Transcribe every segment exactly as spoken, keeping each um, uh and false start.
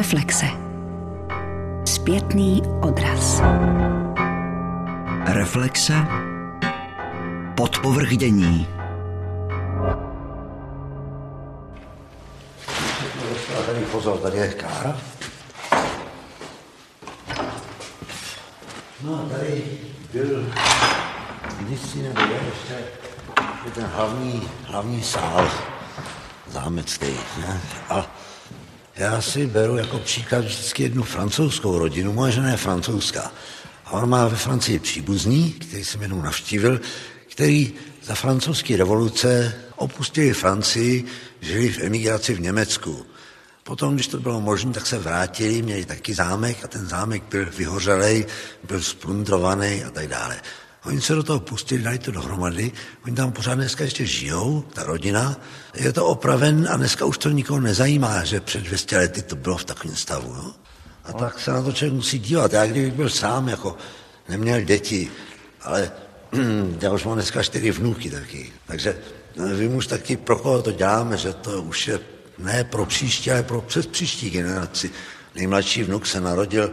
Reflexe. Zpětný odraz. Reflexe. Podpovrchdění. Tady pozor, tady je Kára. No, tady byl nic jiného, ještě je ten hlavní, hlavní sál zámecký. Ne? A já si beru jako příklad vždycky jednu francouzskou rodinu, moje žena je francouzská. A on má ve Francii příbuzný, který jsem jenom navštívil, který za francouzské revoluce opustili Francii, žili v emigraci v Německu. Potom, když to bylo možné, tak se vrátili, měli taky zámek a ten zámek byl vyhořelej, byl splundrovaný a tak dále. Oni se do toho pustili, dali to dohromady, oni tam pořád dneska ještě žijou, ta rodina, je to opraven a dneska už to nikoho nezajímá, že před dvě stě lety to bylo v takovém stavu. No? A tak se na to člověk musí dívat. Já kdybych byl sám, jako neměl děti, ale já už mám dneska čtyři vnuky taky, takže vím už taky, pro koho to děláme, že to už je ne pro příští, ale pro přes příští generaci. Nejmladší vnuk se narodil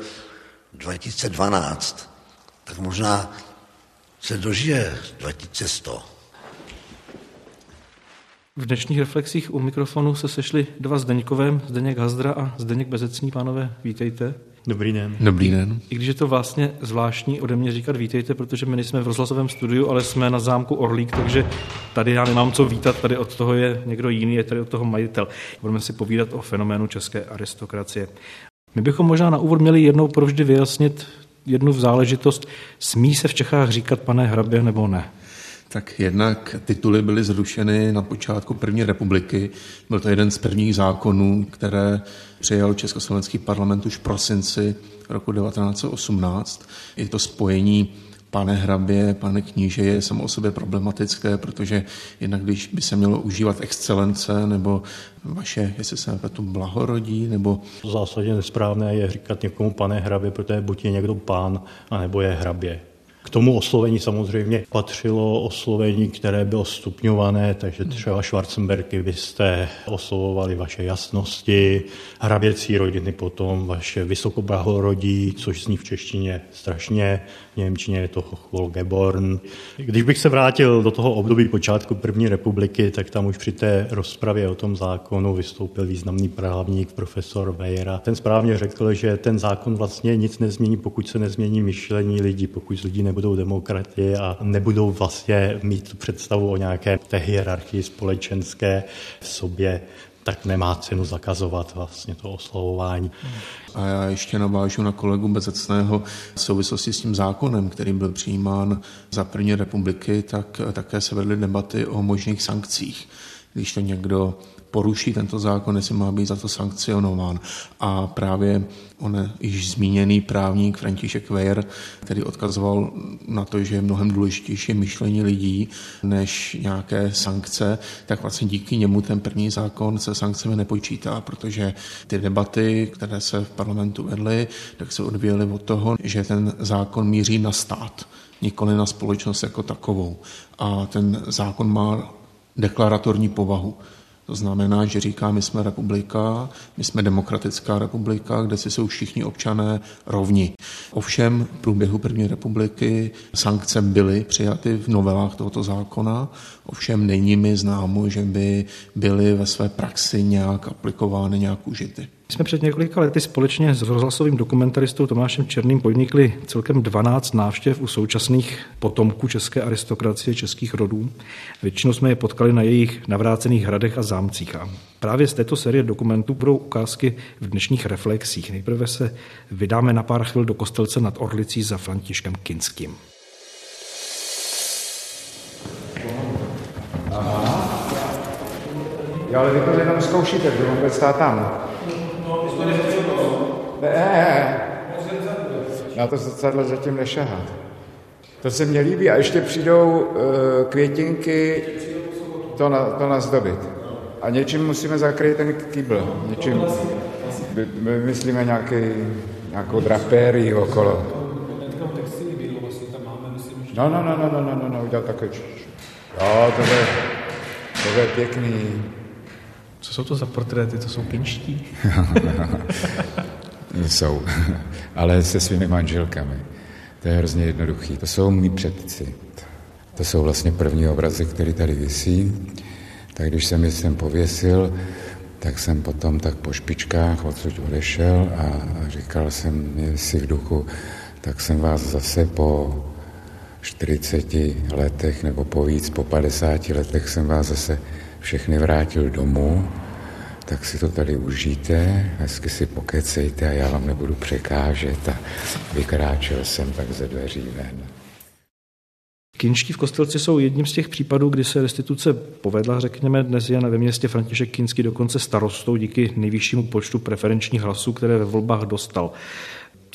dva tisíce dvanáct, tak možná se dožije dva tisíce sto. V dnešních Reflexích u mikrofonu se sešli dva Zdeňkové, Zdeněk Hazdra a Zdeněk Bezecný. Pánové, vítejte. Dobrý den. Dobrý den. I když je to vlastně zvláštní ode mě říkat vítejte, protože my nejsme v rozhlasovém studiu, ale jsme na zámku Orlík, takže tady já nemám co vítat, tady od toho je někdo jiný, je tady od toho majitel. Budeme si povídat o fenoménu české aristokracie. My bychom možná na úvod měli jednou provždy vyjasnit jednu v záležitost. Smí se v Čechách říkat pane hrabě nebo ne? Tak jednak tituly byly zrušeny na počátku první republiky. Byl to jeden z prvních zákonů, které přijal československý parlament už v prosinci roku devatenáct set osmnáct. I to spojení pane hrabě, pane kníže je samo o sobě problematické, protože jednak když by se mělo užívat excelence nebo vaše, jestli se na to blahorodí, nebo... V zásadě nesprávné je říkat někomu pane hrabě, protože buď je někdo pán, anebo je hrabě. K tomu oslovení samozřejmě patřilo oslovení, které bylo stupňované, takže třeba Schwarzenberky vy jste oslovovali vaše jasnosti, hraběcí rodiny potom vaše vysokobrahorodí, což zní v češtině strašně, v němčině je to Hochwohlgeboren. Když bych se vrátil do toho období počátku první republiky, tak tam už při té rozpravě o tom zákonu vystoupil významný právník profesor Vejra. Ten správně řekl, že ten zákon vlastně nic nezmění, pokud se nezmění myšlení lidí, pokud lidi nebudou demokrati a nebudou vlastně mít tu představu o nějaké té hierarchii společenské v sobě, tak nemá cenu zakazovat vlastně to oslovování. A já ještě navážu na kolegu Bezecného v souvislosti s tím zákonem, který byl přijímán za první republiky, tak také se vedly debaty o možných sankcích. Když to někdo poruší tento zákon, jestli má být za to sankcionován. A právě on již zmíněný právník František Weir, který odkazoval na to, že je mnohem důležitější myšlení lidí než nějaké sankce, tak vlastně díky němu ten první zákon se sankcemi nepočítá, protože ty debaty, které se v parlamentu vedly, tak se odvíjely od toho, že ten zákon míří na stát, nikoli na společnost jako takovou. A ten zákon má deklaratorní povahu. To znamená, že říká, my jsme republika, my jsme demokratická republika, kde si jsou všichni občané rovni. Ovšem v průběhu první republiky sankce byly přijaty v novelách tohoto zákona, ovšem není mi známo, že by byly ve své praxi nějak aplikovány, nějak užity. My jsme před několika lety společně s rozhlasovým dokumentaristou Tomášem Černým podnikli celkem dvanáct návštěv u současných potomků české aristokracie, českých rodů. Většinou jsme je potkali na jejich navrácených hradech a zámcích. A právě z této série dokumentů budou ukázky v dnešních Reflexích. Nejprve se vydáme na pár chvil do Kostelce nad Orlicí za Františkem Kinským. Aha. Já ale vy to jenom zkoušíte, kdo vůbec stát tam. Ne, na to zrcadlo zatím nešahat. To se mně líbí a ještě přijdou e, květinky to, na, to nazdobit. A něčím musíme zakryt ten kýbl, něčím. My, my myslíme nějaký, nějakou draperii okolo. No, no, no, no, no, no, no, udělat takový. Jo, to je, to je pěkný. Co jsou to za portréty? To jsou kinští? Jsou, ale se svými manželkami. To je hrozně jednoduchý. To jsou mý předci. To jsou vlastně první obrazy, které tady visí. Tak když jsem je sem pověsil, tak jsem potom tak po špičkách odsud odešel a říkal jsem si v duchu, tak jsem vás zase po čtyřiceti letech nebo po víc, po padesáti letech jsem vás zase všechny vrátil domů, tak si to tady užijte, hezky si pokecejte a já vám nebudu překážet a vykráčel jsem tak ze dveří ven. Kinští v Kostelci jsou jedním z těch případů, kdy se restituce povedla, řekněme, dnes je ve městě František Kinský dokonce starostou díky nejvyššímu počtu preferenčních hlasů, které ve volbách dostal.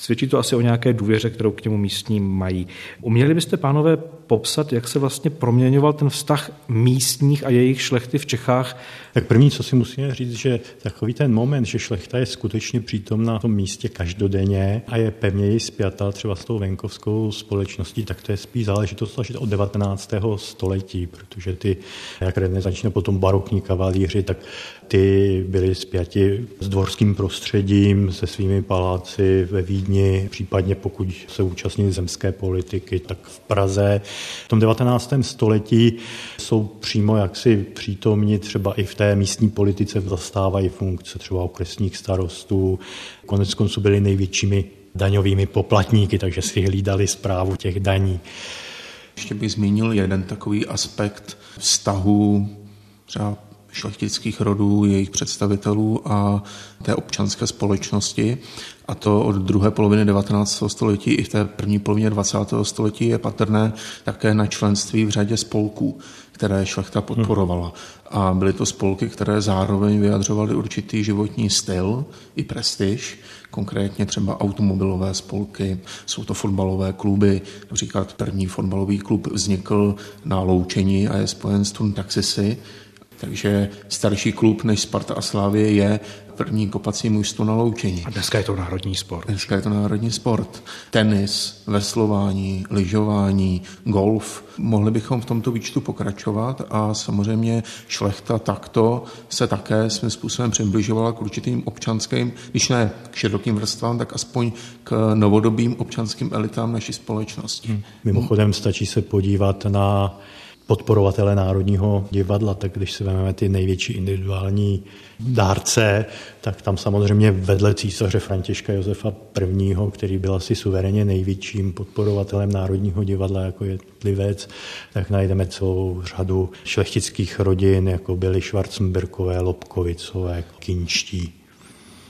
Svědčí to asi o nějaké důvěře, kterou k němu místním mají. Uměli byste, pánové, popsat, jak se vlastně proměňoval ten vztah místních a jejich šlechty v Čechách? Tak první, co si musíme říct, že takový ten moment, že šlechta je skutečně přítomná na tom místě každodenně a je pevněji spjatá třeba s tou venkovskou společností, tak to je spíš záležitost až od devatenáctého století, protože ty, jak renesanční potom barokní kavalíři, tak ty byli spjati s dvorským prostředím, se svými paláci ve Vídni, případně pokud se účastnili zemské politiky, tak v Praze. V tom devatenáctém století jsou přímo jaksi přítomni, třeba i v té místní politice zastávají funkce třeba okresních starostů. Koneckonců byli největšími daňovými poplatníky, takže si hlídali správu těch daní. Ještě bych zmínil jeden takový aspekt vztahu třeba šlechtických rodů, jejich představitelů a té občanské společnosti. A to od druhé poloviny devatenáctého století i v té první polovině dvacátého století je patrné také na členství v řadě spolků, které šlechta podporovala. A byly to spolky, které zároveň vyjadřovaly určitý životní styl i prestiž, konkrétně třeba automobilové spolky, jsou to fotbalové kluby, například první fotbalový klub vznikl na Loučení a je spojen s Tun Taxisy. Takže starší klub než Sparta a Slávie je první kopací mužstvo na Loučení. A dneska je to národní sport. Dneska je to národní sport. Tenis, veslování, lyžování, golf. Mohli bychom v tomto výčtu pokračovat a samozřejmě šlechta takto se také svým způsobem přibližovala k určitým občanským, když ne k širokým vrstvám, tak aspoň k novodobým občanským elitám naší společnosti. Hmm. Mimochodem stačí se podívat na podporovatele Národního divadla, tak když si vezmeme ty největší individuální dárce, tak tam samozřejmě vedle císaře Františka Josefa prvního., který byl asi suverénně největším podporovatelem Národního divadla jako jednotlivec, tak najdeme celou řadu šlechtických rodin, jako byli Schwarzenberkové, Lobkovicové, kinští.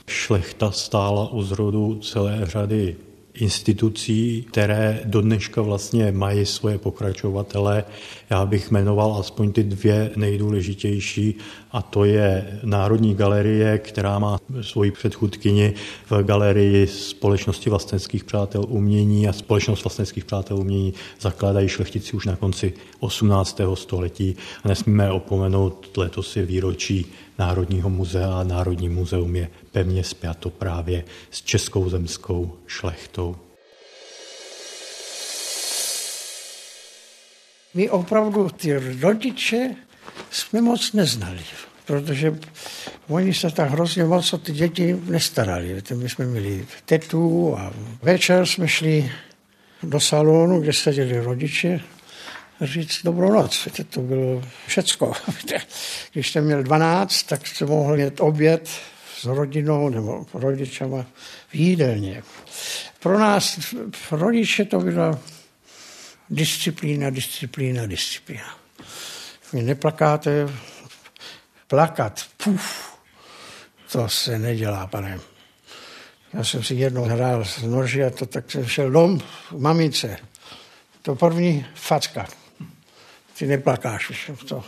Šlechta stála u zrodu celé řady institucí, které do dneška vlastně mají svoje pokračovatele. Já bych jmenoval aspoň ty dvě nejdůležitější a to je Národní galerie, která má svoji předchůdkyni v galerii Společnosti vlastenských přátel umění a Společnost vlastenských přátel umění zakládají šlechtici už na konci osmnáctého století a nesmíme opomenout, letos je výročí Národního muzea a Národní muzeum je pevně spjato právě s českou zemskou šlechtou. My opravdu ty rodiče jsme moc neznali, protože oni se tak hrozně moc o ty děti nestarali. My jsme měli tetu a večer jsme šli do salonu, kde seděli rodiče, říct dobrou noc. To bylo všecko. Když jsem měl dvanáct, tak jsem mohl jet oběd s rodinou nebo rodičama v jídelně. Pro nás rodiče to byla disciplína, disciplína, disciplína. Vy neplakáte, plakat, puf, to se nedělá, pane. Já jsem si jednou hrál s noži a to tak jsem šel dom mamince. To první facka. Ty neplakáš, už jsem to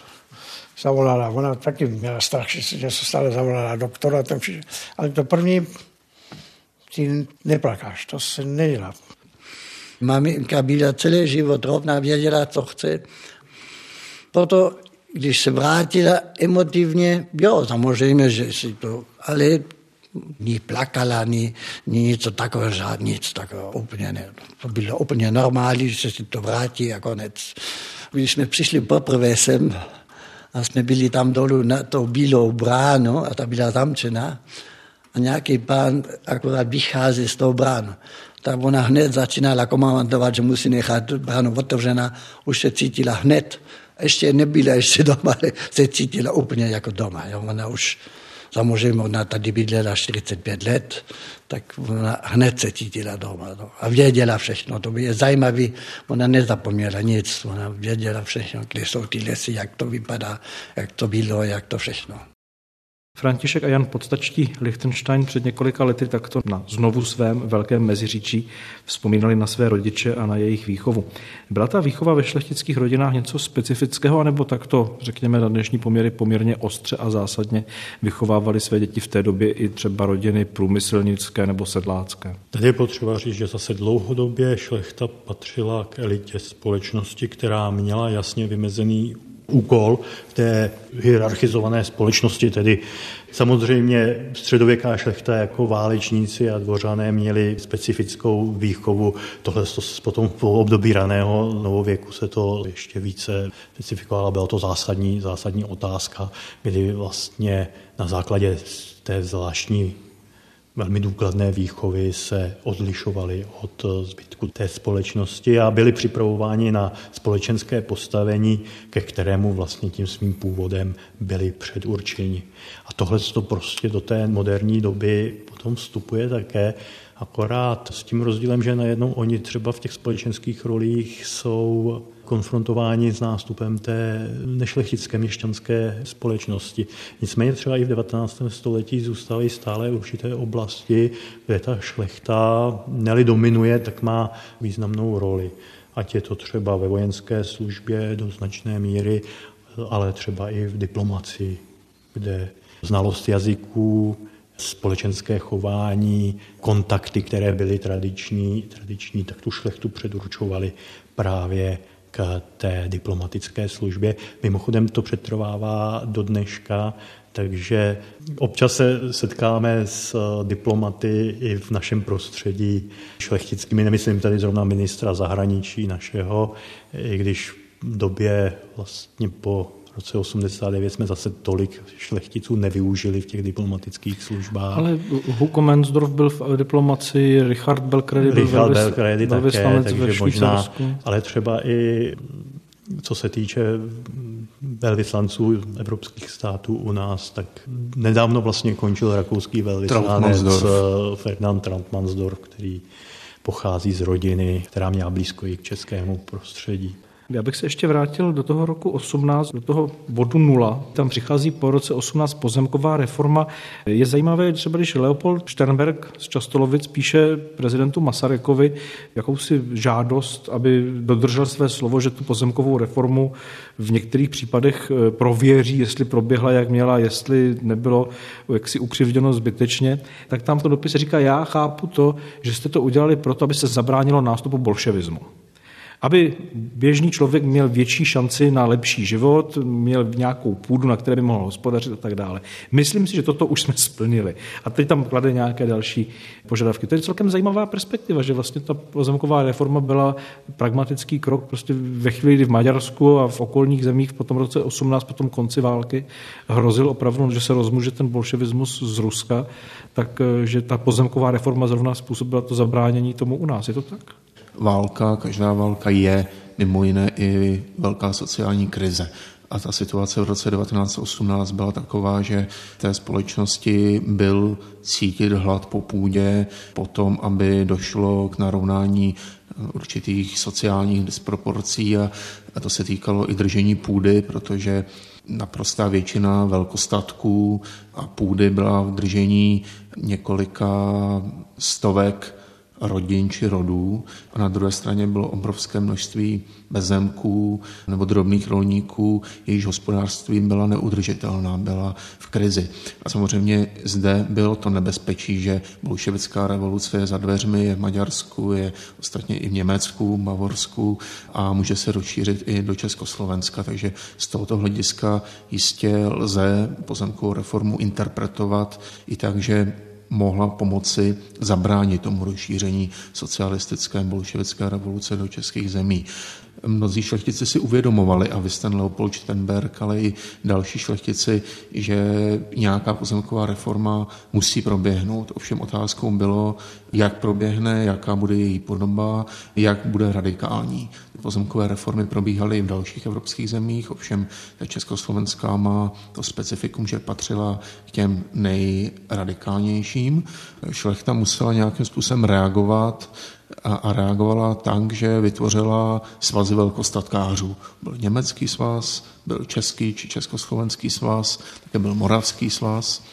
zavolala. Ona taky měla strach, že se stále zavolala doktora, tam, ale to první, ty neplakáš, to se nedělá. Maminka byla celý život rovná, věděla, co chce. Proto, když se vrátila emotivně, jo, samozřejmě, že si to, ale ni plakala, ni, ni něco takového, žádný, nic takového, úplně ne. To bylo úplně normální, že se to vrátí a konec. Když jsme přišli poprvé sem a jsme byli tam dolů na to bílou bránu a ta byla zamčená a nějaký pán akorát vychází z toho bránu. Tak ona hned začínala komandovat, že musí nechat bránu otevřená, už se cítila hned. Ještě nebyla ještě doma, se cítila úplně jako doma. Jo? Ona už, samozřejmě ona tady bydlela čtyřicet pět let, tak ona hned se cítila doma. No? A věděla všechno, to je zajímavé, ona nezapomněla nic, ona věděla všechno, kde jsou ty lesy, jak to vypadá, jak to bylo, jak to všechno. František a Jan Podstačtí Lichtenstein před několika lety takto na znovu svém velkém Meziříčí vzpomínali na své rodiče a na jejich výchovu. Byla ta výchova ve šlechtických rodinách něco specifického, anebo takto, řekněme, na dnešní poměry poměrně ostře a zásadně vychovávali své děti v té době i třeba rodiny průmyslnické nebo sedlácké? Tady je potřeba říct, že zase dlouhodobě šlechta patřila k elitě společnosti, která měla jasně vymezený úkol v té hierarchizované společnosti, tedy samozřejmě středověká šlechta jako válečníci a dvořané měli specifickou výchovu. Tohle potom v období raného novověku se to ještě více specifikovalo. Byla to zásadní, zásadní otázka, kdy vlastně na základě té zvláštní velmi důkladné výchovy se odlišovaly od zbytku té společnosti a byli připravováni na společenské postavení, ke kterému vlastně tím svým původem byli předurčeni. A tohle to prostě do té moderní doby potom vstupuje také, akorát s tím rozdílem, že najednou oni třeba v těch společenských rolích jsou konfrontováni s nástupem té nešlechtické měšťanské společnosti. Nicméně třeba i v devatenáctém století zůstaly stále určité oblasti, kde ta šlechta, ne-li dominuje, tak má významnou roli. Ať je to třeba ve vojenské službě do značné míry, ale třeba i v diplomacii, kde znalost jazyků, společenské chování, kontakty, které byly tradiční, tradiční tak tu šlechtu předurčovaly právě k té diplomatické službě. Mimochodem to přetrvává do dneška, takže občas se setkáme s diplomaty i v našem prostředí šlechtickými, nemyslím tady zrovna ministra zahraničí našeho, i když v době vlastně po v roce osmdesát devět jsme zase tolik šlechticů nevyužili v těch diplomatických službách. Ale Hugo Mensdorf byl v diplomaci, Richard Belcredi byl velvyslanec ve Švýcarsku. Ale třeba i co se týče velvyslanců evropských států u nás, tak nedávno vlastně končil rakouský velvyslanec Ferdinand Trautmannsdorf, který pochází z rodiny, která měla blízko i k českému prostředí. Já bych se ještě vrátil do toho roku osmnáct, do toho bodu nula. Tam přichází po roce osmnáct pozemková reforma. Je zajímavé třeba, když Leopold Sternberg z Častolovic píše prezidentu Masarykovi jakousi žádost, aby dodržel své slovo, že tu pozemkovou reformu v některých případech prověří, jestli proběhla, jak měla, jestli nebylo jaksi ukřivděno zbytečně, tak tam to dopis říká, já chápu to, že jste to udělali proto, aby se zabránilo nástupu bolševismu. Aby běžný člověk měl větší šanci na lepší život, měl nějakou půdu, na které by mohl hospodařit a tak dále. Myslím si, že toto už jsme splnili. A teď tam klade nějaké další požadavky. To je celkem zajímavá perspektiva, že vlastně ta pozemková reforma byla pragmatický krok prostě ve chvíli, kdy v Maďarsku a v okolních zemích po tom roce osmnáct, po tom konci války hrozil opravdu, že se rozmůže ten bolševismus z Ruska, takže ta pozemková reforma zrovna způsobila to zabránění tomu u nás. Je to tak? Válka, každá válka je mimo jiné i velká sociální krize. A ta situace v roce devatenáct osmnáct byla taková, že v té společnosti byl cítit hlad po půdě, potom, aby došlo k narovnání určitých sociálních disproporcí a to se týkalo i držení půdy, protože naprostá většina velkostatků a půdy byla v držení několika stovek rodin či rodů a na druhé straně bylo obrovské množství bezemků nebo drobných rolníků, jejichž hospodářství byla neudržitelná, byla v krizi. A samozřejmě zde bylo to nebezpečí, že bolševická revoluce je za dveřmi, je v Maďarsku, je ostatně i v Německu, Bavorsku a může se rozšířit i do Československa. Takže z tohoto hlediska jistě lze pozemkovou reformu interpretovat i tak, že mohla pomoci zabránit tomu rozšíření socialistické bolševické revoluce do českých zemí. mnozí šlechtici si uvědomovali, a vy jste Leopold Sternberg, ale i další šlechtici, že nějaká pozemková reforma musí proběhnout. Ovšem otázkou bylo, jak proběhne, jaká bude její podoba, jak bude radikální. Ty pozemkové reformy probíhaly i v dalších evropských zemích, ovšem ta československá má to specifikum, že patřila k těm nejradikálnějším. Šlechta musela nějakým způsobem reagovat a reagovala tak, že vytvořila svazy velkostatkářů. Byl německý svaz, byl český či československý svaz, také byl moravský svaz.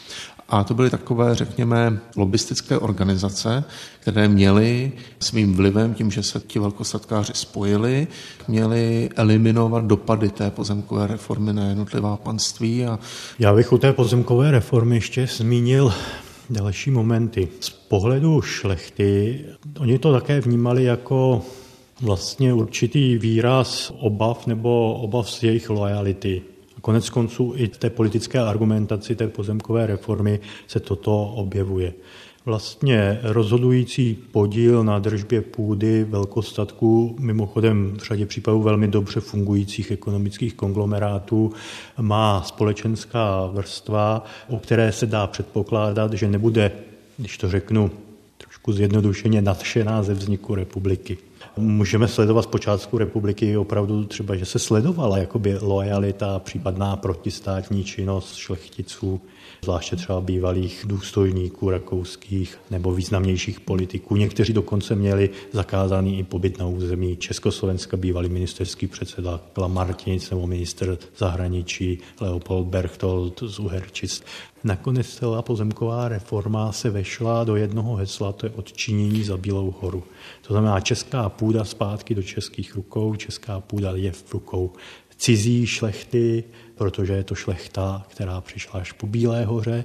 A to byly takové, řekněme, lobbystické organizace, které měly svým vlivem, tím, že se ti velkostatkáři spojili, měly eliminovat dopady té pozemkové reformy na jednotlivá panství. A... Já bych u té pozemkové reformy ještě zmínil další momenty. Z pohledu šlechty, oni to také vnímali jako vlastně určitý výraz obav nebo obav z jejich loajality. Konec konců i v té politické argumentaci té pozemkové reformy se toto objevuje. Vlastně rozhodující podíl na držbě půdy velkostatků, mimochodem v řadě případů velmi dobře fungujících ekonomických konglomerátů, má společenská vrstva, o které se dá předpokládat, že nebude, když to řeknu trošku zjednodušeně, nadšená ze vzniku republiky. Můžeme sledovat z počátku republiky opravdu třeba, že se sledovala jakoby loajalita, případná protistátní činnost šlechticů, zvláště třeba bývalých důstojníků rakouských nebo významnějších politiků. Někteří dokonce měli zakázaný i pobyt na území Československa, bývalý ministerský předseda Kla Martinec nebo minister zahraničí Leopold Berchtold z Uherčic. Nakonec celá pozemková reforma se vešla do jednoho hesla, to je odčinění za Bílou horu. To znamená česká půda zpátky do českých rukou, česká půda je v rukou cizí šlechty, protože je to šlechta, která přišla až po Bílé hoře.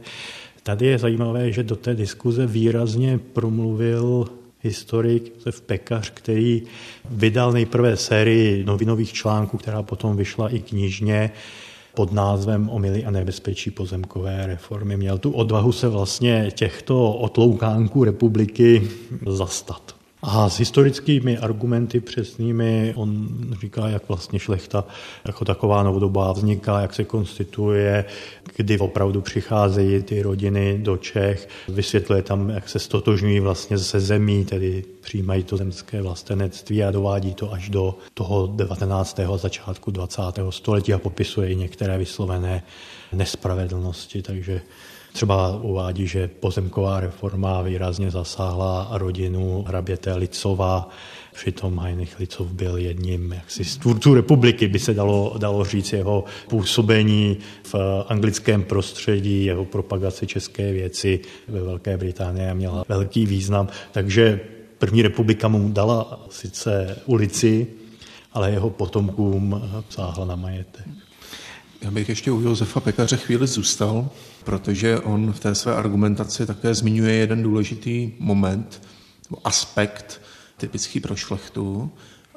Tady je zajímavé, že do té diskuze výrazně promluvil historik Josef Pekař, který vydal nejprve sérii novinových článků, která potom vyšla i knižně, pod názvem Omily a nebezpečí pozemkové reformy. Měl tu odvahu se vlastně těchto otloukánků republiky zastat. A s historickými argumenty přesnými on říká, jak vlastně šlechta jako taková novodobá vzniká, jak se konstituje, kdy opravdu přicházejí ty rodiny do Čech, vysvětluje tam, jak se stotožňují vlastně se zemí, tedy přijímají to zemské vlastenectví a dovádí to až do toho devatenáctého a začátku dvacátého století a popisuje i některé vyslovené nespravedlnosti, takže... Třeba uvádí, že pozemková reforma výrazně zasáhla rodinu hraběte Lützowa. Přitom Heinrich Lützow byl jedním jaksi z tvůrců republiky, by se dalo, dalo říct, jeho působení v anglickém prostředí, jeho propagaci české věci ve Velké Británii měla velký význam. Takže první republika mu dala sice ulici, ale jeho potomkům sáhla na majetek. Já bych ještě u Josefa Pekaře chvíli zůstal, protože on v té své argumentaci také zmiňuje jeden důležitý moment, aspekt typický pro šlechtu,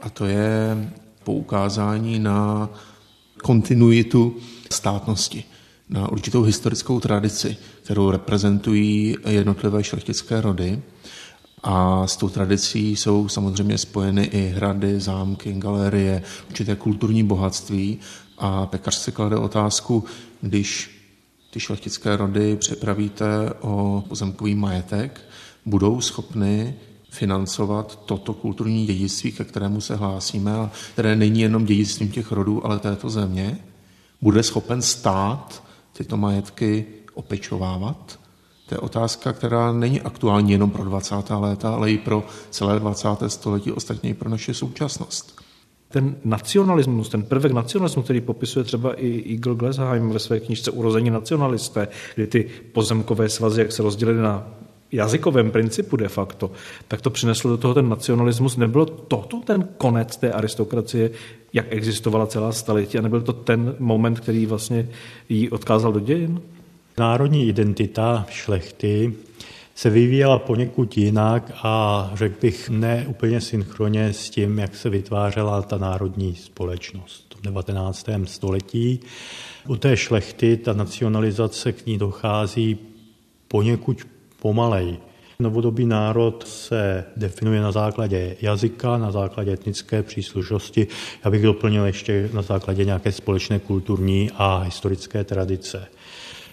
a to je poukázání na kontinuitu státnosti, na určitou historickou tradici, kterou reprezentují jednotlivé šlechtické rody. A s tou tradicí jsou samozřejmě spojeny i hrady, zámky, galerie, určité kulturní bohatství. A Pekař si klade otázku, když ty šlechtické rody připravíte o pozemkový majetek, budou schopny financovat toto kulturní dědictví, ke kterému se hlásíme, a které není jenom dědictvím těch rodů, ale této země. Bude schopen stát tyto majetky opečovávat? To je otázka, která není aktuální jenom pro dvacátá léta, ale i pro celé dvacáté století, ostatně i pro naši současnost. Ten nacionalismus, ten prvek nacionalismu, který popisuje třeba i Eagle Glesheim ve své knížce Urození nacionalisté, kdy ty pozemkové svazy, jak se rozdělily na jazykovém principu de facto, tak to přineslo do toho ten nacionalismus. Nebylo toto ten konec té aristokracie, jak existovala celá staletí, a nebyl to ten moment, který vlastně ji odkázal do dějin? Národní identita šlechty se vyvíjela poněkud jinak a řekl bych ne úplně synchronně s tím, jak se vytvářela ta národní společnost v devatenáctém století. U té šlechty ta nacionalizace k ní dochází poněkud pomaleji. Novodobý národ se definuje na základě jazyka, na základě etnické příslušnosti, já bych doplnil ještě na základě nějaké společné kulturní a historické tradice.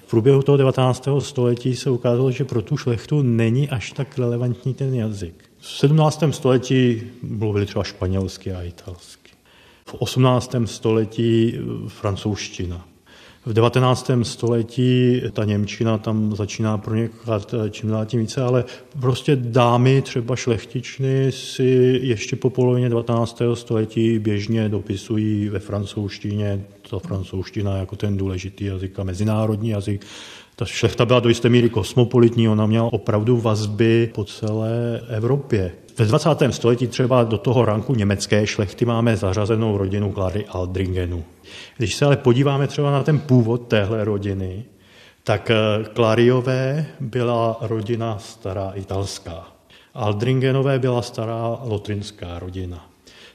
V průběhu toho devatenáctého století se ukázalo, že pro tu šlechtu není až tak relevantní ten jazyk. V sedmnáctém století mluvili třeba španělsky a italsky. V osmnáctém století francouzština. V devatenáctém století ta němčina tam začíná pronikat čím dál tím více, ale prostě dámy, třeba šlechtičny, si ještě po polovině devatenáctého století běžně dopisují ve francouzštině. Ta francouzština jako ten důležitý jazyk a mezinárodní jazyk. Ta šlechta byla do jisté míry kosmopolitní, ona měla opravdu vazby po celé Evropě. Ve dvacátém století třeba do toho ranku německé šlechty máme zařazenou rodinu Clary Aldringenu. Když se ale podíváme třeba na ten původ téhle rodiny, tak Claryové byla rodina stará italská. Aldringenové byla stará lotrinská rodina.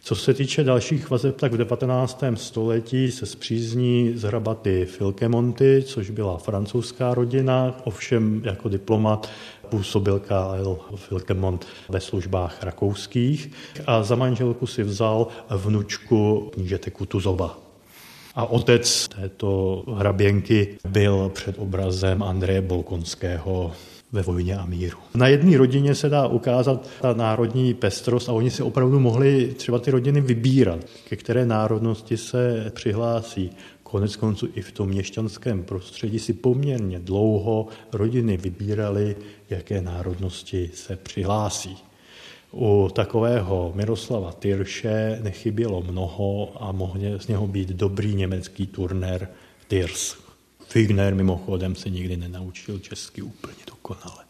Co se týče dalších vazeb, tak v devatenáctém století se zpřízní s hrabaty Filkemonty, což byla francouzská rodina, ovšem jako diplomat působil K L Filkemont ve službách rakouských a za manželku si vzal vnučku knížete Kutuzova. A otec této hraběnky byl před obrazem Andreje Bolkonského ve Vojně a míru. Na jedné rodině se dá ukázat ta národní pestrost a oni si opravdu mohli třeba ty rodiny vybírat, ke které národnosti se přihlásí. Konec konců i v tom měšťanském prostředí si poměrně dlouho rodiny vybíraly, jaké národnosti se přihlásí. U takového Miroslava Tyrše nechybělo mnoho a mohl z něho být dobrý německý turnér Tyrs. Figner mimochodem se nikdy nenaučil česky úplně dokonale.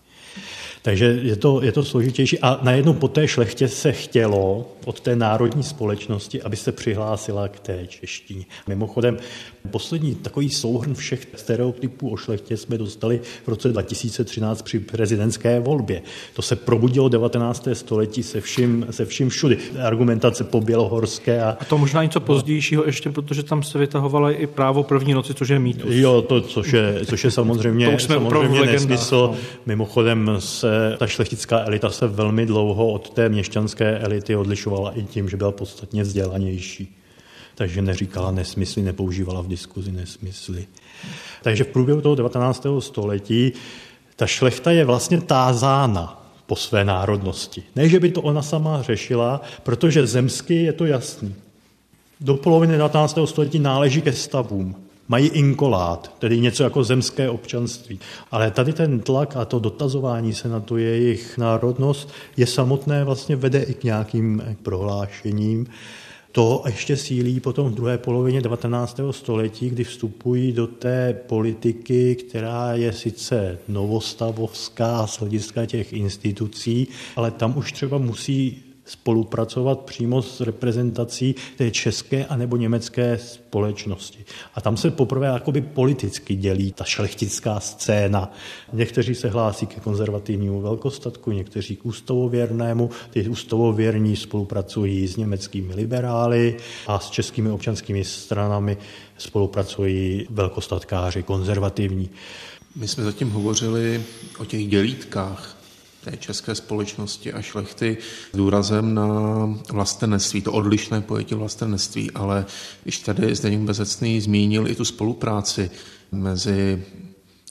Takže je to, je to složitější. A najednou po té šlechtě se chtělo od té národní společnosti, aby se přihlásila k té češtině. Mimochodem, poslední takový souhrn všech stereotypů o šlechtě jsme dostali v roce dva tisíce třináct při prezidentské volbě. To se probudilo devatenáctého století se vším, se vším všudy. Argumentace po bělohorské. A... a to možná něco pozdějšího ještě, protože tam se vytahovala i právo první noci, což je mýtus. Jo, to, což, je, což je samozřejmě, to samozřejmě nesmysl. No. Mimochodem se ta šlechtická elita se velmi dlouho od té měšťanské elity odlišovala i tím, že byla podstatně vzdělanější. Takže neříkala nesmysly, nepoužívala v diskuzi nesmysly. Takže v průběhu toho devatenáctého století ta šlechta je vlastně tázána po své národnosti. Ne, že by to ona sama řešila, protože zemsky je to jasný. Do poloviny devatenáctého století náleží ke stavům. Mají inkolát, tedy něco jako zemské občanství. Ale tady ten tlak a to dotazování se na tu jejich národnost je samotné, vlastně vede i k nějakým prohlášením. To ještě sílí potom v druhé polovině devatenáctého století, kdy vstupují do té politiky, která je sice novostavovská z hlediska těch institucí, ale tam už třeba musí spolupracovat přímo s reprezentací té české anebo německé společnosti. A tam se poprvé jakoby politicky dělí ta šlechtická scéna. Někteří se hlásí ke konzervativnímu velkostatku, někteří k ústavověrnému, ty ústavověrní spolupracují s německými liberály a s českými občanskými stranami spolupracují velkostatkáři konzervativní. My jsme zatím hovořili o těch dělítkách té české společnosti a šlechty s důrazem na vlastenectví, to odlišné pojetí vlastenectví, ale když tady Zdeněk Bezecný zmínil i tu spolupráci mezi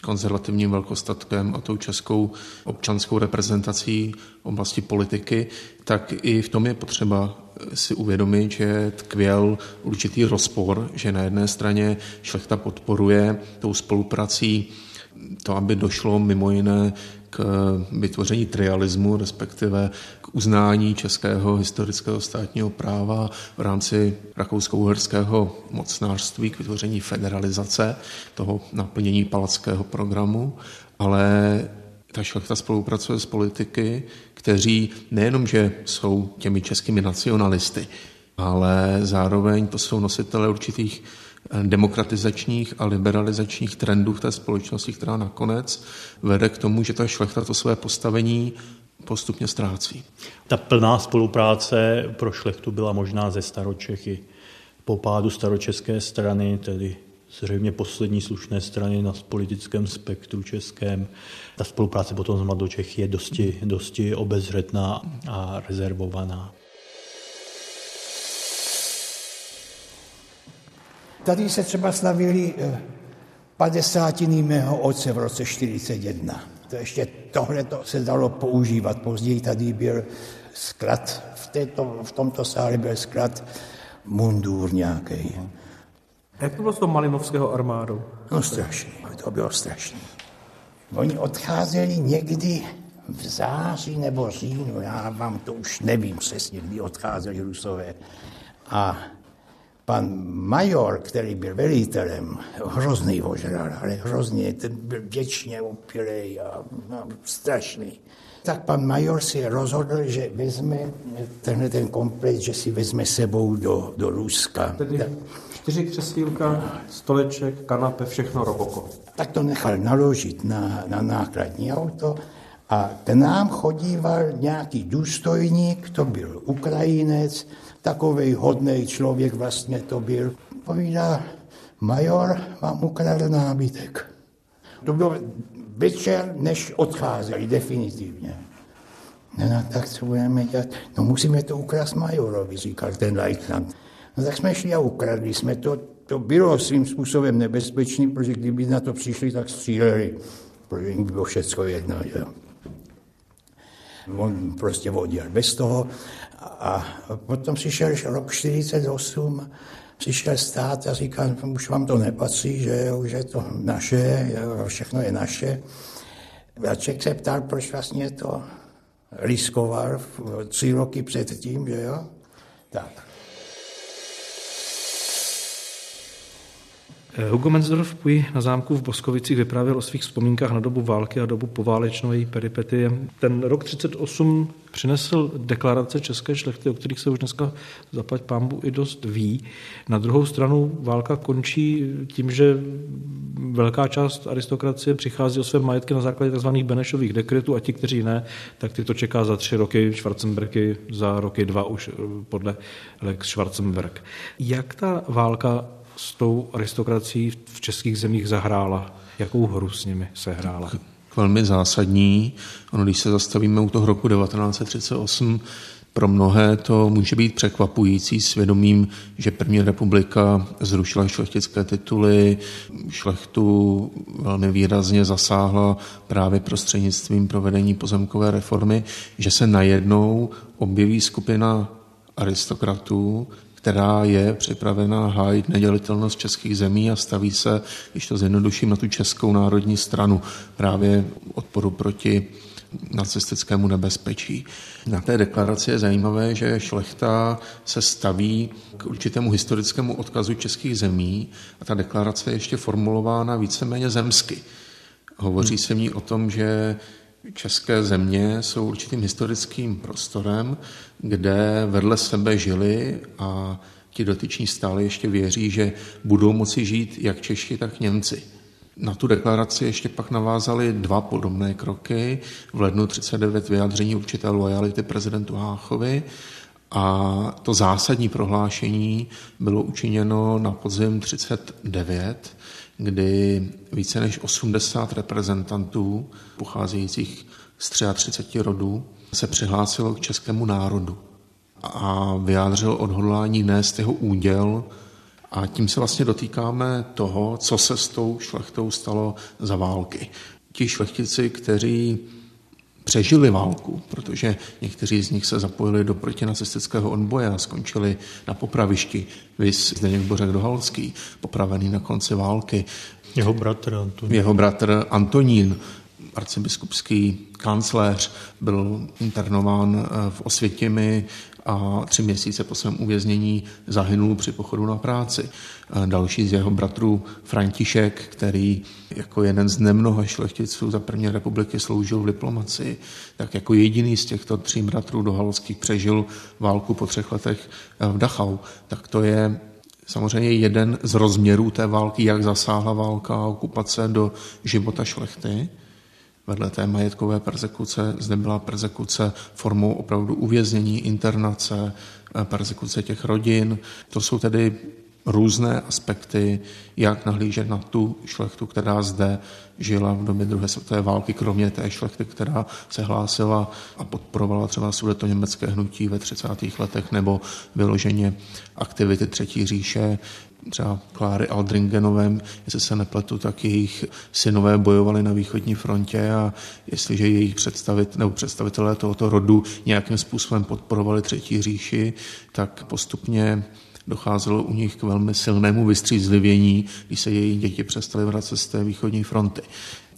konzervativním velkostatkem a tou českou občanskou reprezentací oblasti politiky, tak i v tom je potřeba si uvědomit, že tkvěl určitý rozpor, že na jedné straně šlechta podporuje tou spoluprací to, aby došlo mimo jiné k vytvoření trialismu, respektive k uznání českého historického státního práva v rámci rakousko-uherského mocnářství, k vytvoření federalizace toho naplnění palackého programu, ale ta šlechta spolupracuje s politiky, kteří nejenom, že jsou těmi českými nacionalisty, ale zároveň to jsou nositelé určitých demokratizačních a liberalizačních trendů v té společnosti, která nakonec vede k tomu, že ta šlechta to své postavení postupně ztrácí. Ta plná spolupráce pro šlechtu byla možná ze Staročechy. Po pádu Staročeské strany, tedy zřejmě poslední slušné strany na politickém spektru českém. Ta spolupráce potom s Mladočech je dosti, dosti obezřetná a rezervovaná. Tady se třeba slavili padesátiny mého otce v roce čtyřicet jedna. To ještě tohleto se dalo používat. Později tady byl sklad, v, této, v tomto sále byl sklad mundur nějaký. Jak to bylo s tou Malinovského armádou? No strašný, to bylo strašný. Oni odcházeli někdy v září nebo říjnu, já vám to už nevím přesně, kdy odcházeli Rusové. A pan major, který byl velitelem, hrozný ožral, ale hrozně, ten byl věčně opilej a no, strašný. Tak pan major si rozhodl, že vezme tenhle ten komplet, že si vezme sebou do, do Ruska. Tedy čtyři křesílka, stoleček, kanape, všechno rokoko. Tak to nechal naložit na, na nákladní auto a k nám chodíval nějaký důstojník, to byl Ukrajinec, takovej hodnej člověk vlastně to byl. Povídá, major vám ukradl nábytek. To bylo večer, než odcházeli, definitivně. No, no tak co budeme dělat? No musíme to ukrást majorovi, říkal ten lajtnant. No tak jsme šli a ukradli jsme to. To bylo svým způsobem nebezpečný, protože kdyby na to přišli, tak stříleli. Protože jim bylo všecko jedno. Jo. On prostě odjel bez toho. A potom přišel rok čtyřicet osm, přišel stát a říkal, už vám to nepatří, že už je to naše, všechno je naše. Braček se ptal, proč vlastně to riskoval tři roky předtím, že jo? Tak. Hugo Menzendorf Puy na zámku v Boskovicích vyprávěl o svých vzpomínkách na dobu války a dobu poválečnou její peripetie. Ten rok třicet osm přinesl deklarace české šlechty, o kterých se už dneska zaplať pánbu i dost ví. Na druhou stranu válka končí tím, že velká část aristokracie přichází o své majetky na základě tzv. Benešových dekretů a ti, kteří ne, tak ty to čeká za tři roky, Schwarzenberky za roky dva už podle Lex Schwarzenberg. Jak ta válka s tou aristokracií v českých zemích zahrála? Jakou hru s nimi sehrála? Velmi zásadní. Ono, když se zastavíme u toho roku devatenáct set třicet osm, pro mnohé to může být překvapující svědomím, že první republika zrušila šlechtické tituly, šlechtu velmi výrazně zasáhla právě prostřednictvím provedení pozemkové reformy, že se najednou objeví skupina aristokratů, která je připravená hájit nedělitelnost českých zemí a staví se, když to zjednoduším, na tu Českou národní stranu právě odporu proti nacistickému nebezpečí. Na té deklaraci je zajímavé, že šlechta se staví k určitému historickému odkazu českých zemí a ta deklarace je ještě formulována víceméně zemsky. Hovoří se v ní o tom, že české země jsou určitým historickým prostorem, kde vedle sebe žili a ti dotyční stále ještě věří, že budou moci žít jak Češi, tak Němci. Na tu deklaraci ještě pak navázali dva podobné kroky. V lednu třicet devět vyjádření určité loajality prezidentu Háchovi a to zásadní prohlášení bylo učiněno na podzim třicet devět, kdy více než osmdesát reprezentantů pocházejících z třiceti tří rodů se přihlásilo k českému národu a vyjádřilo odhodlání nést jeho úděl a tím se vlastně dotýkáme toho, co se s tou šlechtou stalo za války. Ti šlechtici, kteří přežili válku, protože někteří z nich se zapojili do protinacistického odboje a skončili na popravišti. Viz Zdeněk Bořek-Dohalský, popravený na konci války. Jeho bratr Antonín. Jeho bratr Antonín, arcibiskupský kancléř, byl internován v Osvětimi a tři měsíce po svém uvěznění zahynul při pochodu na práci. Další z jeho bratrů František, který jako jeden z nemnoha šlechticů za první republiky sloužil v diplomacii, tak jako jediný z těchto tří bratrů Dohalských přežil válku po třech letech v Dachau. Tak to je samozřejmě jeden z rozměrů té války, jak zasáhla válka a okupace do života šlechty. Vedle té majetkové perzekuce zde byla perzekuce formou opravdu uvěznění, internace, perzekuce těch rodin. To jsou tedy různé aspekty, jak nahlížet na tu šlechtu, která zde žila v době druhé světové války, kromě té šlechty, která se hlásila a podporovala třeba sudetoněmecké hnutí ve třicátých letech nebo vyloženě aktivity Třetí říše, třeba Clary Aldringenovém, jestli se nepletu, tak jejich synové bojovali na východní frontě a jestliže jejich představit, nebo představitelé tohoto rodu nějakým způsobem podporovali Třetí říši, tak postupně docházelo u nich k velmi silnému vystřízlivění, když se její děti přestaly vracet z té východní fronty.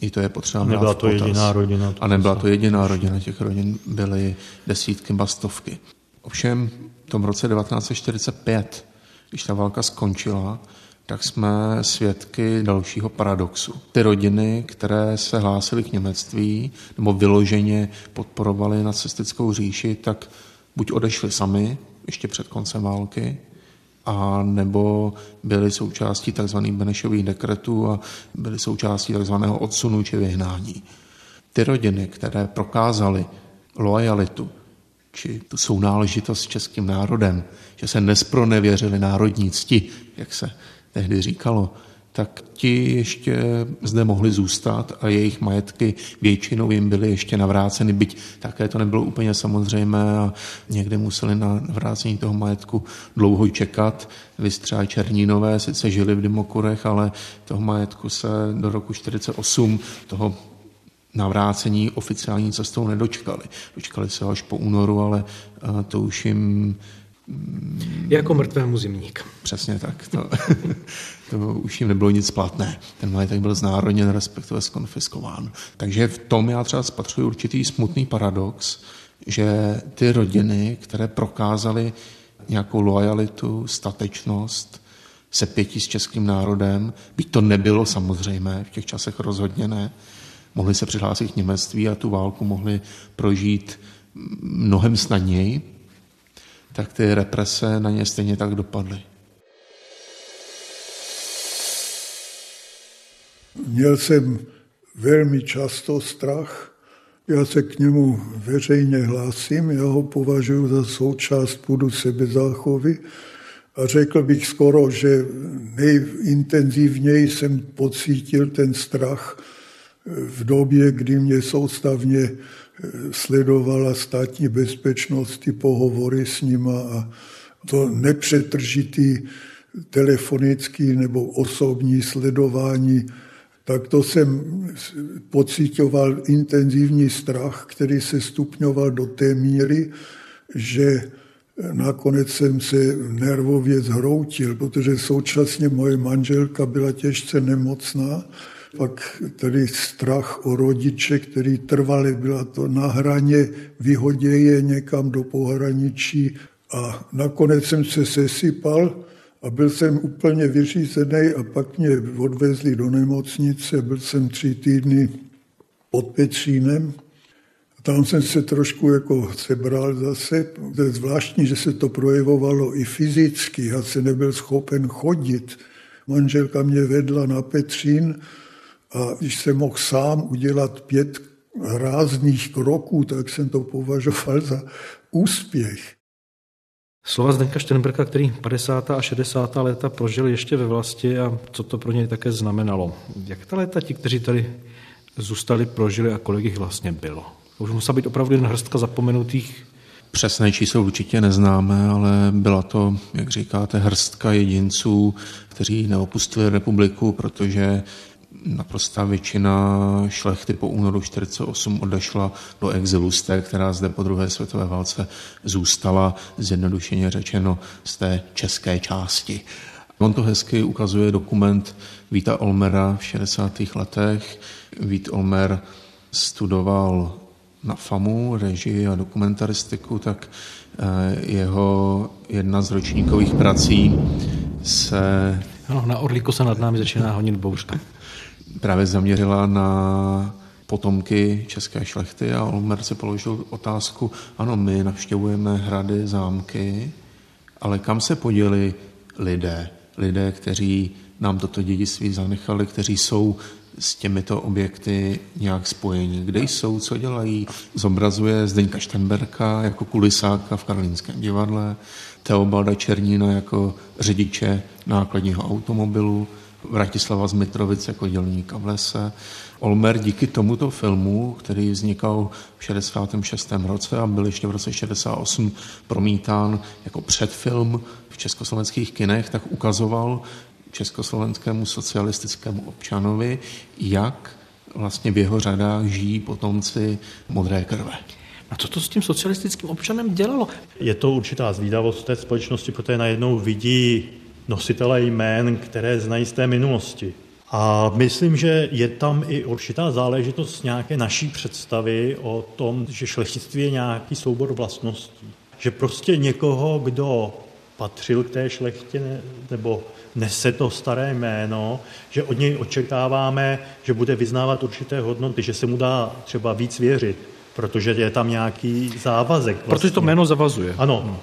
I to je potřeba brát v potaz. Nebyla to jediná rodina. A nebyla to jediná rodina, těch rodin byly desítky, bastovky. Ovšem v tom roce devatenáct set čtyřicet pět, když ta válka skončila, tak jsme svědky dalšího paradoxu. Ty rodiny, které se hlásily k němectví nebo vyloženě podporovaly nacistickou říši, tak buď odešly sami ještě před koncem války, a nebo byly součástí tzv. Benešových dekretů a byly součástí tzv. Odsunu či vyhnání. Ty rodiny, které prokázaly loajalitu či tu sounáležitost s českým národem, že se nespronevěřili národní cti, jak se tehdy říkalo, tak ti ještě zde mohli zůstat a jejich majetky většinou jim byly ještě navráceny, byť také to nebylo úplně samozřejmé a někde museli na vrácení toho majetku dlouho čekat. Vystřáli Černínové, sice žili v Dymokurech, ale toho majetku se do roku čtyřicet osm toho navrácení oficiální cestou nedočkali. Dočkali se až po únoru, ale to už jim... Jako mrtvému zimník. Přesně tak. To, to už jim nebylo nic platné. Ten majetek byl znárodněn, respektive skonfiskován. Takže v tom já třeba spatřuji určitý smutný paradox, že ty rodiny, které prokázaly nějakou loajalitu, statečnost, sepětí s českým národem, byť to nebylo samozřejmé, v těch časech rozhodně ne, mohli se přihlásit k němectví a tu válku mohli prožít mnohem snadněji, tak ty represe na ně stejně tak dopadly. Měl jsem velmi často strach. Já se k němu veřejně hlásím, já ho považuji za součást půdu sebezáchovy a řekl bych skoro, že nejintenzivněji jsem pocítil ten strach v době, kdy mě soustavně sledovala státní bezpečnost, ty pohovory s nima a to nepřetržitý telefonický nebo osobní sledování, tak to jsem pocitoval intenzivní strach, který se stupňoval do té míry, že nakonec jsem se nervově zhroutil, protože současně moje manželka byla těžce nemocná. Pak tady strach o rodiče, který trvale byla to na hraně, vyhoděje někam do pohraničí a nakonec jsem se sesypal a byl jsem úplně vyřízený a pak mě odvezli do nemocnice, byl jsem tři týdny pod Petřínem. Tam jsem se trošku jako sebral zase. To je zvláštní, že se to projevovalo i fyzicky, já jsem nebyl schopen chodit. Manželka mě vedla na Petřín, a když jsem mohl sám udělat pět rázných kroků, tak jsem to považoval za úspěch. Slova Zdenka Šternberka, který padesátá a šedesátá léta prožil ještě ve vlasti a co to pro něj také znamenalo. Jak ta léta ti, kteří tady zůstali, prožili a kolik jich vlastně bylo? To už musela být opravdu jen hrstka zapomenutých. Přesné číslo určitě neznáme, ale byla to, jak říkáte, hrstka jedinců, kteří neopustili republiku, protože naprostá většina šlechty po únoru čtyřicet osm odešla do exilu z té, která zde po druhé světové válce zůstala, zjednodušeně řečeno, z té české části. On to hezky ukazuje dokument Víta Olmera v šedesátých letech. Vít Olmer studoval na FAMU režii a dokumentaristiku, tak jeho jedna z ročníkových prací se... Ano, na Orlíku se nad námi začíná honit bouřka. Právě zaměřila na potomky české šlechty a Olmer si položil otázku, ano, my navštěvujeme hrady, zámky, ale kam se poděli lidé? Lidé, kteří nám toto dědictví zanechali, kteří jsou s těmito objekty nějak spojení. Kde jsou, co dělají? Zobrazuje Zdeňka Šternberka jako kulisáka v Karolínském divadle, Teobalda Černína jako řidiče nákladního automobilu, Vratislava Zmitrovic jako dělníka v lese. Olmer díky tomuto filmu, který vznikal v šedesátém šestém roce a byl ještě v roce šedesát osm promítán jako předfilm v československých kinech, tak ukazoval československému socialistickému občanovi, jak vlastně v jeho řadách žijí potomci modré krve. A co to s tím socialistickým občanem dělalo? Je to určitá zvídavost té společnosti, protože najednou vidí nositele jmén, které znají z té minulosti. A myslím, že je tam i určitá záležitost nějaké naší představy o tom, že šlechtictví je nějaký soubor vlastností. Že prostě někoho, kdo patřil k té šlechtě nebo nese to staré jméno, že od něj očekáváme, že bude vyznávat určité hodnoty, že se mu dá třeba víc věřit, protože je tam nějaký závazek. Vlastně. Protože to jméno zavazuje. Ano,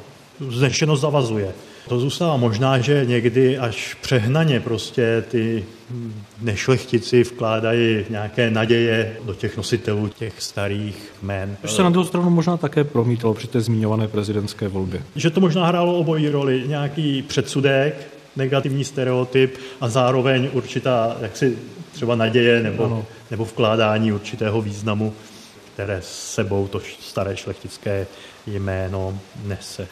znešeno zavazuje. To zůstává možná, že někdy až přehnaně prostě ty nešlechtici vkládají nějaké naděje do těch nositelů těch starých jmén. Což se na druhou stranu možná také promítalo při té zmiňované prezidentské volbě. Že to možná hrálo obojí roli, nějaký předsudek, negativní stereotyp a zároveň určitá jaksi třeba naděje nebo, nebo vkládání určitého významu, které s sebou to staré šlechtické jméno nese.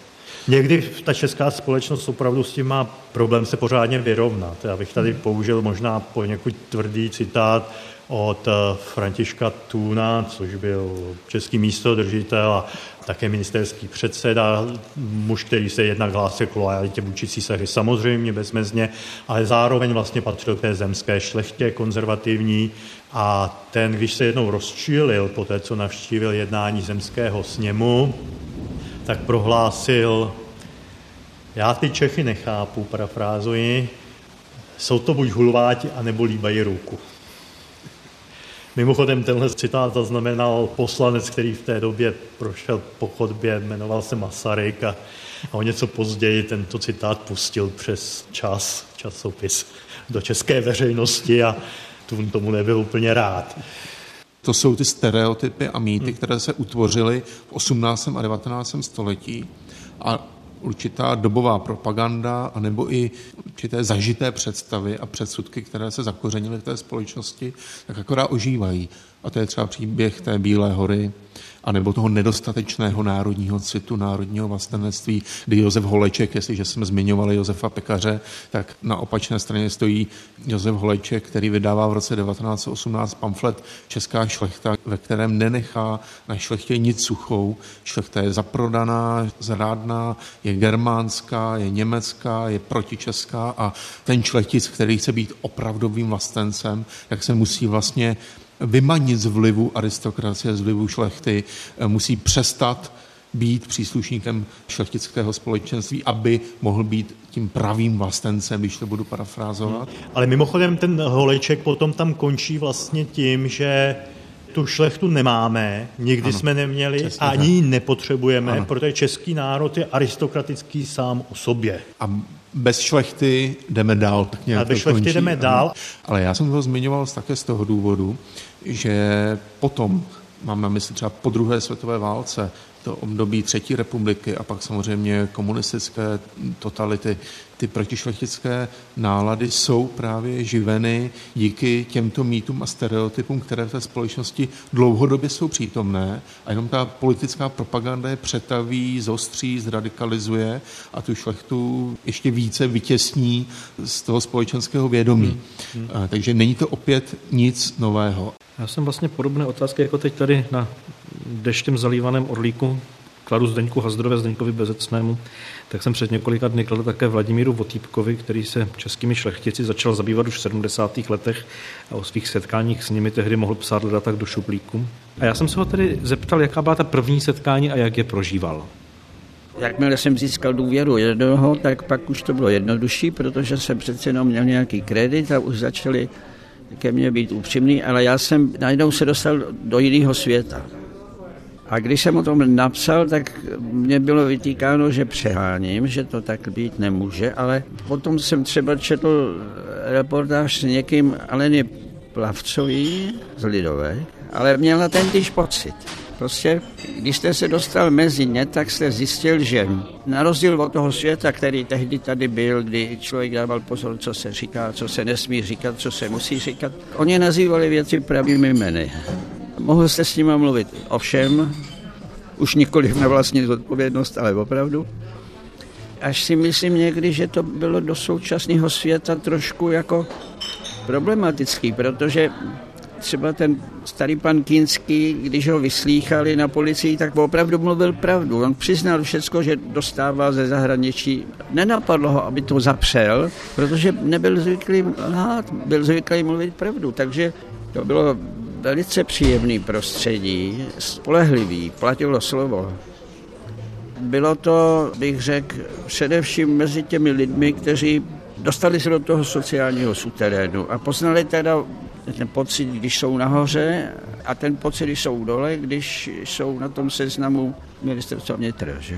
Někdy ta česká společnost opravdu s tím má problém se pořádně vyrovnat. Já bych tady použil možná poněkud tvrdý citát od Františka Tůna, což byl český místodržitel a také ministerský předseda, muž, který se jednak hlásil k lojalitě vůči císaři samozřejmě bezmezně, ale zároveň vlastně patřil k té zemské šlechtě konzervativní a ten, když se jednou rozčílil po té, co navštívil jednání zemského sněmu, tak prohlásil, já ty Čechy nechápu, parafrázuji, jsou to buď hulváti, anebo líbají ruku. Mimochodem tenhle citát zaznamenal poslanec, který v té době prošel po chodbě, jmenoval se Masaryk a, a o něco později tento citát pustil přes čas, časopis do české veřejnosti a Tům tomu nebyl úplně rád. To jsou ty stereotypy a mýty, které se utvořily v osmnáctém a devatenáctém století a určitá dobová propaganda anebo i určité zažité představy a předsudky, které se zakořenily v té společnosti, tak akorát ožívají. A to je třeba příběh té Bílé hory anebo toho nedostatečného národního citu, národního vlastenectví, kdy Josef Holeček, jestliže jsme zmiňovali Josefa Pekaře, tak na opačné straně stojí Josef Holeček, který vydává v roce devatenáct osmnáct pamflet Česká šlechta, ve kterém nenechá na šlechtě nic suchou. Šlechta je zaprodaná, zrádná, je germánská, je německá, je protičeská a ten šlechtic, který chce být opravdovým vlastencem, tak se musí vlastně vymanit z vlivu aristokracie, z vlivu šlechty, musí přestat být příslušníkem šlechtického společenství, aby mohl být tím pravým vlastencem, když to budu parafrázovat. Ale mimochodem ten Holeček potom tam končí vlastně tím, že tu šlechtu nemáme, nikdy ano, jsme neměli, přesně, ani ji nepotřebujeme, ano. Protože český národ je aristokratický sám o sobě. A bez šlechty jdeme dál. Tak nějak A bez šlechty končí, jdeme ano. dál. Ale já jsem to zmiňoval také z toho důvodu, že potom, mám na mysli třeba po druhé světové válce, to období třetí republiky a pak samozřejmě komunistické totality, ty protišlechtické nálady jsou právě živeny díky těmto mýtům a stereotypům, které v té společnosti dlouhodobě jsou přítomné a jenom ta politická propaganda je přetaví, zostří, zradikalizuje a tu šlechtu ještě více vytěsní z toho společenského vědomí. Hmm. Hmm. Takže není to opět nic nového. Já jsem vlastně podobné otázky jako teď tady na deštěm zalívaném Orlíku kladu Zdeňku Hazdrové, Zdeňkovi Bezecnému, tak jsem před několika dny kladl také Vladimíru Votýpkovi, který se českými šlechtici začal zabývat už v sedmdesátých letech a o svých setkáních s nimi tehdy mohl psát leda tak do šuplíku. A já jsem se ho tedy zeptal, jaká byla ta první setkání a jak je prožíval. Jakmile jsem získal důvěru jednoho, tak pak už to bylo jednodušší, protože jsem přece jenom měl nějaký kredit a už začali ke mně být upřímný, ale já jsem najednou se dostal do jiného světa. A když jsem o tom napsal, tak mě bylo vytýkáno, že přeháním, že to tak být nemůže, ale potom jsem třeba četl reportáž s někým, ale ne plavcový z Lidové, ale měl na ten týž pocit. Prostě, když jste se dostal mezi ně, tak jste zjistil, že na rozdíl od toho světa, který tehdy tady byl, kdy člověk dával pozor, co se říká, co se nesmí říkat, co se musí říkat, oni nazývali věci pravými jmény. Mohl jste s nima mluvit o všem, už nikoliv na vlastní zodpovědnost, ale opravdu. Až si myslím někdy, že to bylo do současného světa trošku jako problematický, protože třeba ten starý pan Kinský, když ho vyslýchali na policii, tak opravdu mluvil pravdu. On přiznal všecko, že dostává ze zahraničí. Nenapadlo ho, aby to zapřel, protože nebyl zvyklý lhát, byl zvyklý mluvit pravdu. Takže to bylo velice příjemné prostředí, spolehlivý, platilo slovo. Bylo to, bych řekl, především mezi těmi lidmi, kteří dostali se do toho sociálního suterénu a poznali teda ten pocit, když jsou nahoře, a ten pocit, když jsou dole, když jsou na tom seznamu ministerstva vnitra. Že?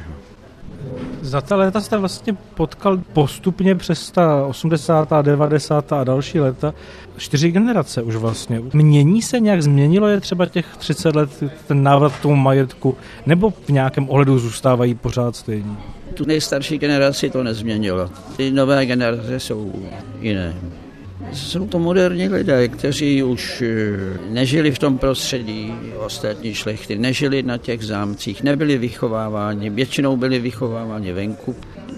Za ta léta jste vlastně potkal postupně přes ta osmdesátá, devadesátá a další léta čtyři generace už vlastně. Mění se nějak, změnilo je třeba těch třicet let ten návrat k tomu majetku, nebo v nějakém ohledu zůstávají pořád stejní? Tu nejstarší generaci to nezměnilo. Ty nové generace jsou jiné. Jsou to moderní lidé, kteří už nežili v tom prostředí ostatní šlechty, nežili na těch zámcích, nebyli vychováváni, většinou byli vychováváni venku.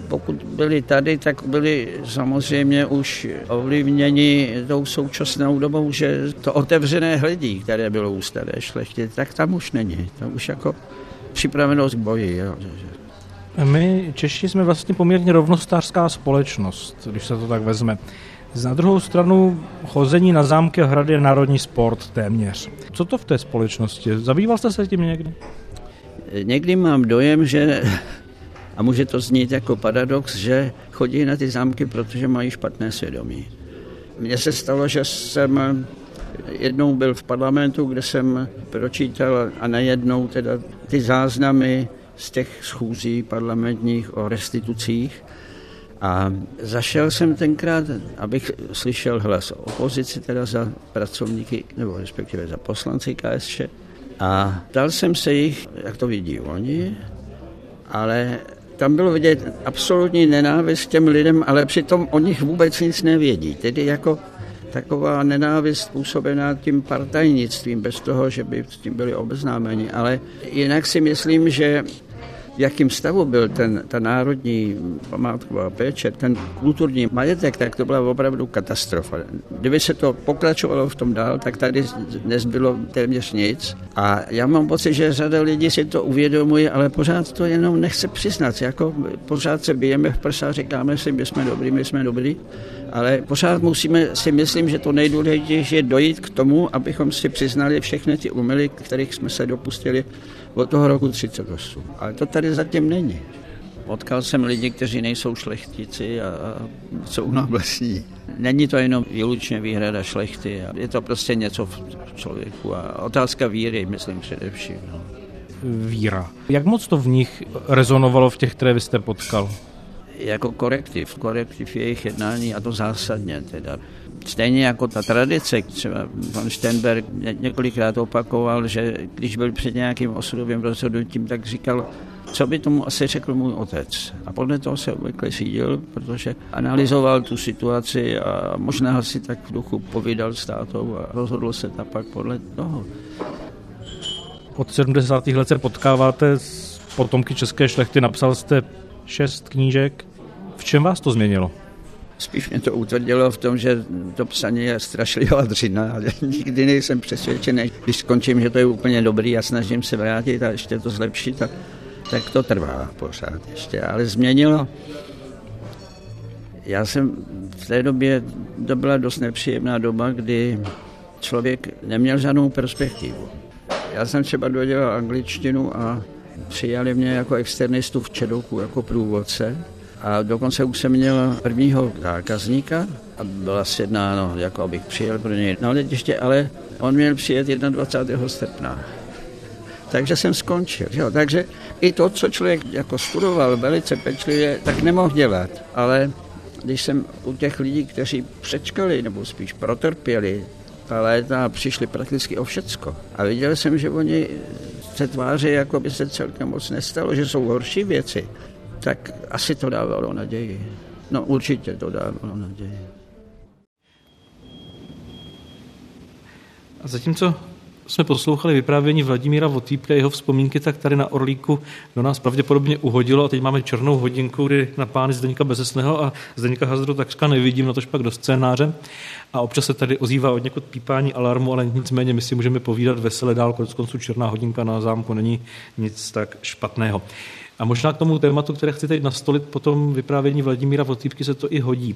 Pokud byli tady, tak byli samozřejmě už ovlivněni tou současnou dobou, že to otevřené hledí, které bylo u staré šlechty, tak tam už není. Tam už jako připravenost k boji. Jo. My Češi jsme vlastně poměrně rovnostářská společnost, když se to tak vezme. Na druhou stranu chození na zámky a hrady je národní sport téměř. Co to v té společnosti je? Zabýval jste se tím někdy? Někdy mám dojem, že, a může to znít jako paradox, že chodí na ty zámky, protože mají špatné svědomí. Mně se stalo, že jsem jednou byl v parlamentu, kde jsem pročítal, a nejednou teda, ty záznamy z těch schůzí parlamentních o restitucích. A zašel jsem tenkrát, abych slyšel hlas opozici, teda za pracovníky, nebo respektive za poslanci KSČ. A ptal jsem se jich, jak to vidí oni, ale tam bylo vidět absolutní nenávist těm lidem, ale přitom o nich vůbec nic nevědí. Tedy jako taková nenávist způsobená tím partajnictvím, bez toho, že by s tím byli obeznámeni. Ale jinak si myslím, že v jakém stavu byl ten, ta národní památková péče, ten kulturní majetek, tak to byla opravdu katastrofa. Kdyby se to pokračovalo v tom dál, tak tady nezbylo téměř nic. A já mám pocit, že řada lidí si to uvědomuje, ale pořád to jenom nechce přiznat. Jako pořád se bijeme v prsa, říkáme si, my jsme dobrý, my jsme dobrý, ale pořád musíme, si myslím, že to nejdůležitější je dojít k tomu, abychom si přiznali všechny ty omyly, kterých jsme se dopustili od toho roku třicet osm. Ale to tady zatím není. Potkal jsem lidi, kteří nejsou šlechtici a, a jsou nám vlastní. Není to jenom výlučně výhrada šlechty. Je to prostě něco v člověku a otázka víry, myslím především. No. Víra. Jak moc to v nich rezonovalo v těch, které vy jste potkal? Jako korektiv. Korektiv jejich jednání, a to zásadně teda. Stejně jako ta tradice, třeba pan Sternberg několikrát opakoval, že když byl před nějakým osudovým rozhodnutím, tak říkal, co by tomu asi řekl můj otec. A podle toho se obvykle sídil, protože analyzoval tu situaci a možná si tak v duchu povídal s tátou a rozhodl se tak pak podle toho. Od sedmdesátých let se potkáváte s potomky české šlechty, napsal jste šest knížek. V čem vás to změnilo? Spíš mě to utvrdilo v tom, že to psaní je strašlivá dřina. Nikdy nejsem přesvědčený. Když skončím, že to je úplně dobrý a snažím se vrátit a ještě to zlepšit, a, tak to trvá pořád ještě. Ale změnilo. Já jsem v té době, to byla dost nepříjemná doba, kdy člověk neměl žádnou perspektivu. Já jsem třeba dodělal angličtinu a přijali mě jako externistu v Čedoku, jako průvodce. A dokonce už jsem měl prvního zákazníka a byla sjednáno, jako abych přijel pro něj na letiště, ale on měl přijet dvacátého prvního srpna. Takže jsem skončil. Jo. Takže i to, co člověk jako studoval velice pečlivě, tak nemohl dělat. Ale když jsem u těch lidí, kteří přečkali, nebo spíš protrpěli ta léta přišli prakticky o všecko. A viděl jsem, že oni se tváří, jako by se celkem moc nestalo, že jsou horší věci. Tak asi to dávalo naději. No určitě to dávalo naději. A zatímco jsme poslouchali vyprávění Vladimíra Votýpka, jeho vzpomínky, tak tady na Orlíku do nás pravděpodobně uhodilo a teď máme černou hodinku, kdy na pány Zdeňka Bezesného a Zdeňka Hazdru takřka nevidím, natož pak do scénáře. A občas se tady ozývá od někud pípání alarmu, ale nicméně my si můžeme povídat vesele dál, koneckonců černá hodinka na zámku není nic tak špatného. A možná k tomu tématu, které chci teď nastolit, potom vyprávění Vladimíra Votýpky se to i hodí.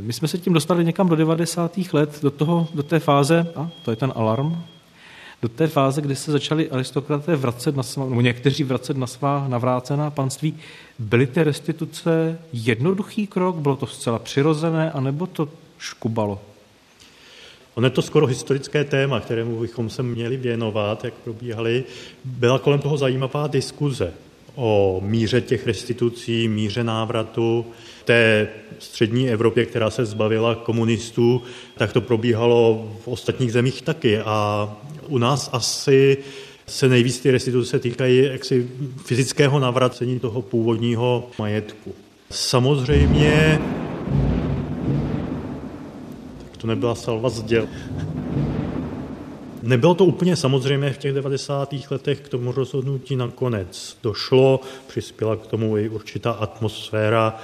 My jsme se tím dostali někam do devadesátých let, do, toho, do té fáze, a to je ten alarm, do té fáze, kdy se začali aristokraté vracet na svá, nebo někteří vracet na svá navrácená panství. Byly ty restituce jednoduchý krok? Bylo to zcela přirozené, anebo to škubalo? Ono je to skoro historické téma, kterému bychom se měli věnovat, jak probíhaly. Byla kolem toho zajímavá diskuze o míře těch restitucí, míře návratu. Té střední Evropě, která se zbavila komunistů, tak to probíhalo v ostatních zemích taky. A u nás asi se nejvíc ty restituce týkají jaksi fyzického navracení toho původního majetku. Samozřejmě... Tak to nebyla salva zděl. Nebylo to úplně samozřejmě v těch devadesátých letech k tomu rozhodnutí nakonec došlo, přispěla k tomu i určitá atmosféra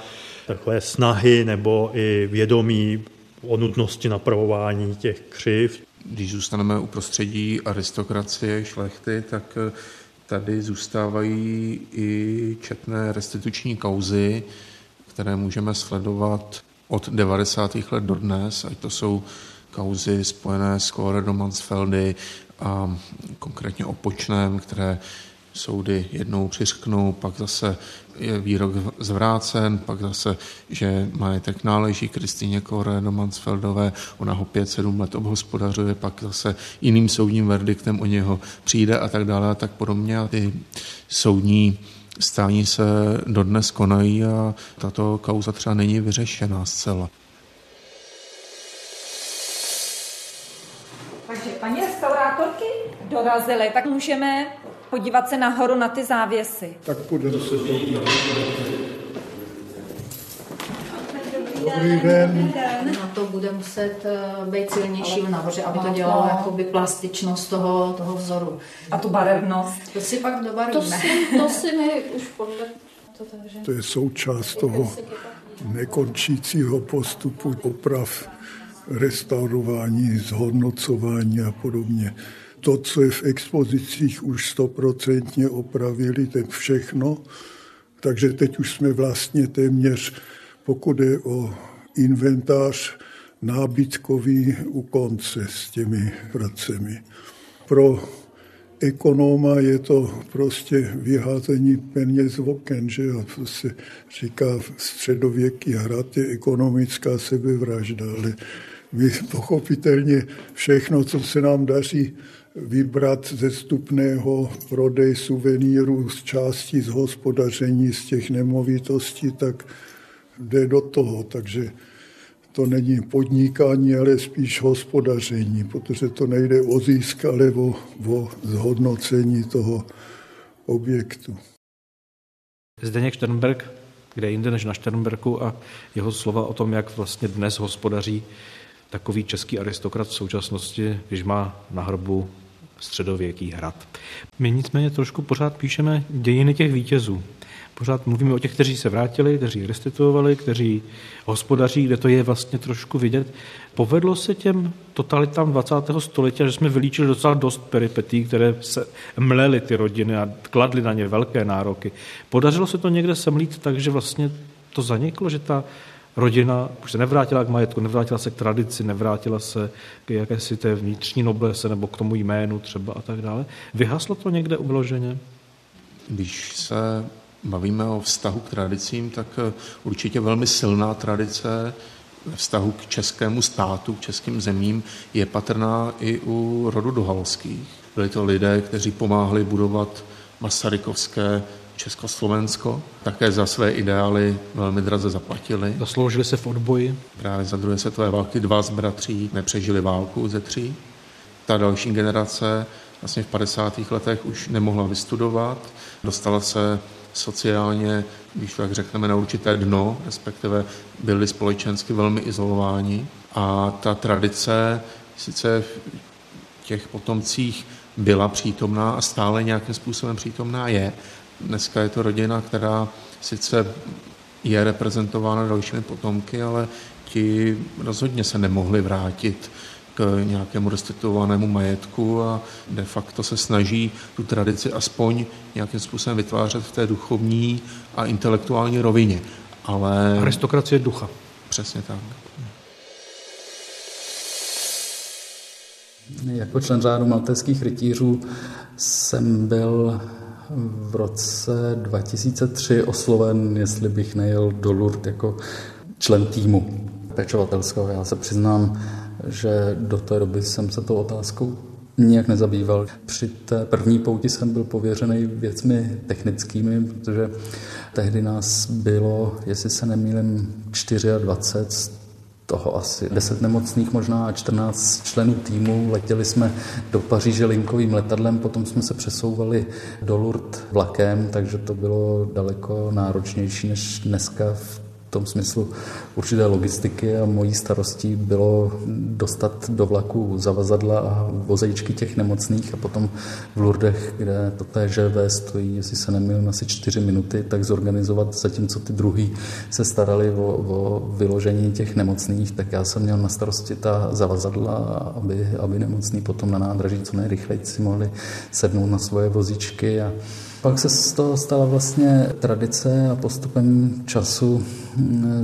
takové snahy nebo i vědomí o nutnosti napravování těch křiv. Když zůstaneme u prostředí aristokracie, šlechty, tak tady zůstávají i četné restituční kauzy, které můžeme sledovat od devadesátých let do dnes, ať to jsou kauzy spojené s Colredom Mansfeldy a konkrétně o Počnem, které soudy jednou přiřknou, pak zase je výrok zvrácen, pak zase, že majetek náleží Kristýně Colredové Mansfeldové, ona ho pět, sedm let obhospodařuje, pak zase jiným soudním verdiktem o něho přijde a tak dále a tak podobně. A ty soudní stání se dodnes konají a tato kauza třeba není vyřešená zcela. Takže paní restaurátorky dorazily, tak můžeme... podívat se nahoru na ty závěsy. Tak půjdeme se podívat. Dobrý den. Na to bude muset být silnější nahoře, aby to dělalo jakoby plastičnost toho, toho vzoru. A tu barevnost. To si pak dobarvíme. To, to si my už podle... To, takže... to je součást toho nekončícího postupu oprav, restaurování, zhodnocování a podobně. To, co je v expozicích, už stoprocentně opravili, teď všechno. Takže teď už jsme vlastně téměř, pokud je o inventář, nábytkový u konce s těmi pracemi. Pro ekonoma je to prostě vyházení peněz v oken, že jo? To se říká středověký hrad, je ekonomická sebevražda, ale my pochopitelně všechno, co se nám daří vybrat ze stupného, prodej suvenýrů z části z hospodaření, z těch nemovitostí, tak jde do toho. Takže to není podnikání, ale spíš hospodaření, protože to nejde o zisk, ale o, o zhodnocení toho objektu. Zdeněk Šternberg, kde jinde než na Šternberku a jeho slova o tom, jak vlastně dnes hospodaří takový český aristokrat v současnosti, když má na hrbu středověký hrad. My nicméně trošku pořád píšeme dějiny těch vítězů. Pořád mluvíme o těch, kteří se vrátili, kteří restituovali, kteří hospodaří, kde to je vlastně trošku vidět. Povedlo se těm totalitám dvacátého století, že jsme vylíčili docela dost peripetí, které se mlely ty rodiny a kladly na ně velké nároky. Podařilo se to někde semlít tak, že vlastně to zaniklo, že ta rodina už se nevrátila k majetku, nevrátila se k tradici, nevrátila se k jakési té vnitřní noblese nebo k tomu jménu třeba a tak dále. Vyhaslo to někde uloženě? Když se bavíme o vztahu k tradicím, tak určitě velmi silná tradice ve vztahu k českému státu, k českým zemím je patrná i u rodu Dohalských. Byli to lidé, kteří pomáhali budovat masarykovské Československo. Také za své ideály velmi draze zaplatili. Zasloužili se v odboji. Právě za druhé světové války dva z bratří nepřežili válku ze tří. Ta další generace vlastně v padesátých letech už nemohla vystudovat. Dostala se sociálně, když tak řekneme, na určité dno, respektive byli společensky velmi izolováni. A ta tradice sice v těch potomcích byla přítomná a stále nějakým způsobem přítomná je. Dneska je to rodina, která sice je reprezentována dalšími potomky, ale ti rozhodně se nemohli vrátit k nějakému restituovanému majetku a de facto se snaží tu tradici aspoň nějakým způsobem vytvářet v té duchovní a intelektuální rovině. Ale... Aristokracie ducha. Přesně tak. Jako člen řádu maltézských rytířů jsem byl v roce dva tisíce tři osloven, jestli bych nejel do Lourdes jako člen týmu pečovatelského. Já se přiznám, že do té doby jsem se tou otázkou nijak nezabýval. Při té první pouti jsem byl pověřený věcmi technickými, protože tehdy nás bylo, jestli se nemýlím, dvacet čtyři, toho asi deset nemocných možná a čtrnáct členů týmu. Letěli jsme do Paříže linkovým letadlem, potom jsme se přesouvali do Lourdes vlakem, takže to bylo daleko náročnější než dneska v tom smyslu určité logistiky a mojí starostí bylo dostat do vlaku zavazadla a vozejčky těch nemocných a potom v Lourdech, kde to té žé vé stojí, jestli se nemýlím, asi čtyři minuty, tak zorganizovat, zatímco ty druhý se starali o, o vyložení těch nemocných, tak já jsem měl na starosti ta zavazadla, aby, aby nemocní potom na nádraží co nejrychleji si mohli sednout na svoje vozičky a pak se z toho stala vlastně tradice a postupem času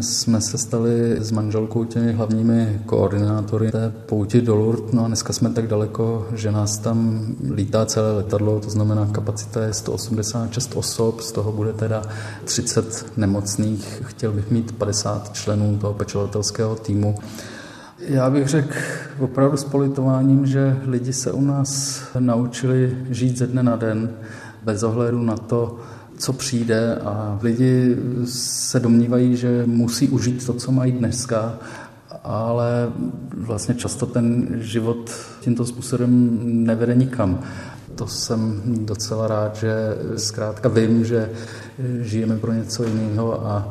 jsme se stali s manželkou těmi hlavními koordinátory té pouti do Lourdes. No a dneska jsme tak daleko, že nás tam lítá celé letadlo, to znamená kapacita je sto osmdesát šest osob, z toho bude teda třicet nemocných. Chtěl bych mít padesát členů toho pečovatelského týmu. Já bych řekl opravdu s politováním, že lidi se u nás naučili žít ze dne na den, bez ohledu na to, co přijde a lidi se domnívají, že musí užít to, co mají dneska, ale vlastně často ten život tímto způsobem nevede nikam. To jsem docela rád, že zkrátka vím, že žijeme pro něco jiného a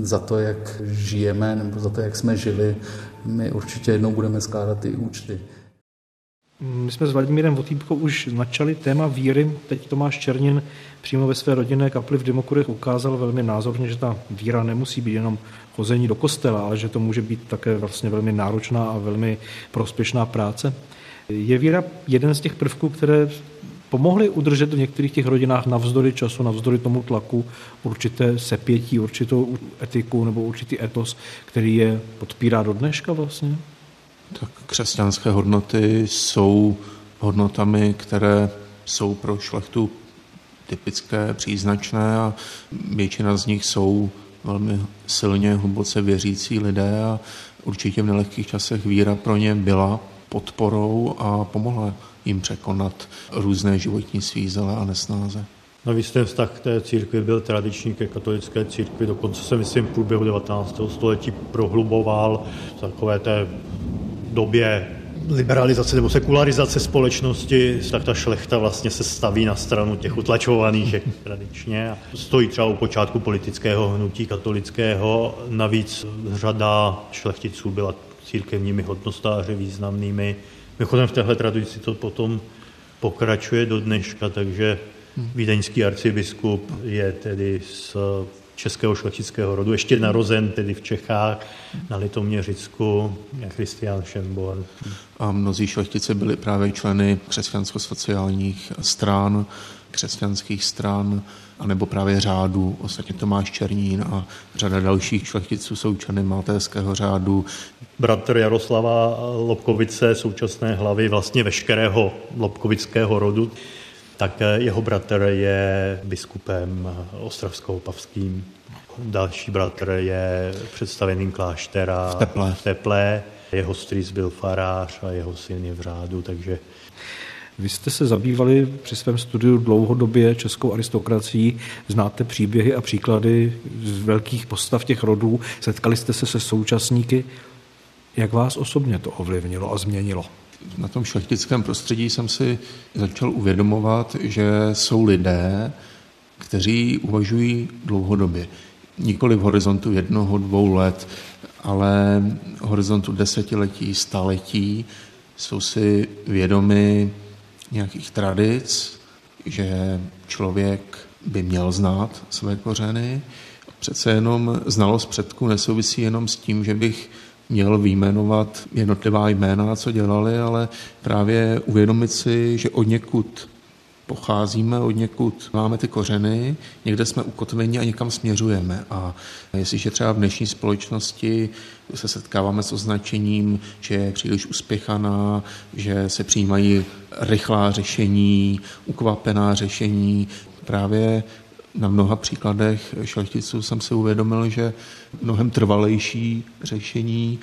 za to, jak žijeme nebo za to, jak jsme žili, my určitě jednou budeme skládat i účty. My jsme s Vladimírem Votýpkou už značali téma víry. Teď Tomáš Černin přímo ve své rodinné kapli v Dymokurech ukázal velmi názorně, že ta víra nemusí být jenom chození do kostela, ale že to může být také vlastně velmi náročná a velmi prospěšná práce. Je víra jeden z těch prvků, které pomohly udržet v některých těch rodinách navzdory času, navzdory tomu tlaku určité sepětí, určitou etiku nebo určitý etos, který je podpírá do dneška vlastně? Tak křesťanské hodnoty jsou hodnotami, které jsou pro šlechtu typické, příznačné a většina z nich jsou velmi silně, hluboce věřící lidé a určitě v nelehkých časech víra pro ně byla podporou a pomohla jim překonat různé životní svízele a nesnáze. Navíc ten vztah k té církvi byl tradiční ke katolické církvi, dokonce se myslím v průběhu devatenáctého století prohluboval v takové té době liberalizace nebo sekularizace společnosti, tak ta šlechta vlastně se staví na stranu těch utlačovaných, jak tradičně. Stojí třeba u počátku politického hnutí katolického, navíc řada šlechticů byla církevními hodnostáři významnými. Mimochodem v téhle tradici to potom pokračuje do dneška, takže vídeňský arcibiskup je tedy z českého šlechtického rodu, ještě narozen tedy v Čechách, na Litoměřicku, Christian Schönborn. A mnozí šlechtici byli právě členy křesťansko-sociálních stran, křesťanských stran, anebo právě řádů. Ostatně Tomáš Černín a řada dalších šlechticů jsou členy maltézského řádu. Bratr Jaroslava Lobkovice, současné hlavy vlastně veškerého lobkovického rodu, tak jeho bratr je biskupem ostravsko-opavským. Další bratr je představeným kláštera v Teplé. V Teplé. Jeho strýc byl farář a jeho syn je v řádu, takže... Vy jste se zabývali při svém studiu dlouhodobě českou aristokracií, znáte příběhy a příklady z velkých postav těch rodů, setkali jste se se současníky. Jak vás osobně to ovlivnilo a změnilo? Na tom šlechtickém prostředí jsem si začal uvědomovat, že jsou lidé, kteří uvažují dlouhodobě. Nikoli v horizontu jednoho, dvou let, ale v horizontu desetiletí, staletí. Jsou si vědomi nějakých tradic, že člověk by měl znát své kořeny. Přece jenom znalost předků nesouvisí jenom s tím, že bych měl vyjmenovat jednotlivá jména, co dělali, ale právě uvědomit si, že od někud pocházíme, od někud máme ty kořeny, někde jsme ukotveni a někam směřujeme. A jestliže třeba v dnešní společnosti se setkáváme s označením, že je příliš uspěchaná, že se přijímají rychlá řešení, ukvapená řešení, právě na mnoha příkladech šlechticů jsem si uvědomil, že mnohem trvalejší řešení,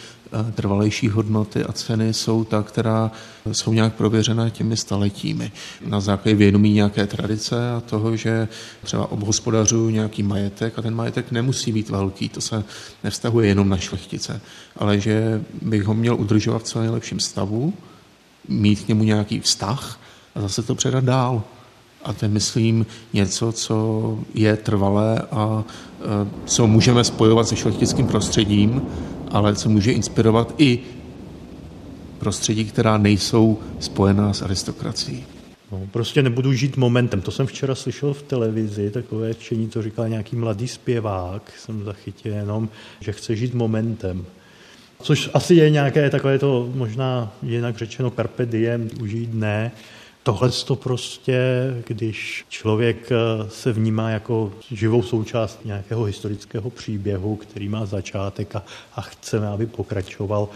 trvalejší hodnoty a ceny jsou ta, která jsou nějak prověřena těmi staletími. Na základě vědomí nějaké tradice a toho, že třeba obhospodařuju nějaký majetek a ten majetek nemusí být velký, to se nevztahuje jenom na šlechtice, ale že bych ho měl udržovat v co nejlepším stavu, mít k němu nějaký vztah a zase to předat dál. A to je, myslím, něco, co je trvalé a co můžeme spojovat se šlechtickým prostředím, ale co může inspirovat i prostředí, která nejsou spojená s aristokracií. No, prostě nebudu žít momentem. To jsem včera slyšel v televizi, takové čtení, to říkal nějaký mladý zpěvák, jsem zachytil jenom, že chce žít momentem. Což asi je nějaké takové to, možná jinak řečeno, carpe diem, užít dne. Tohle to prostě, když člověk se vnímá jako živou součást nějakého historického příběhu, který má začátek a, a chceme, aby pokračoval,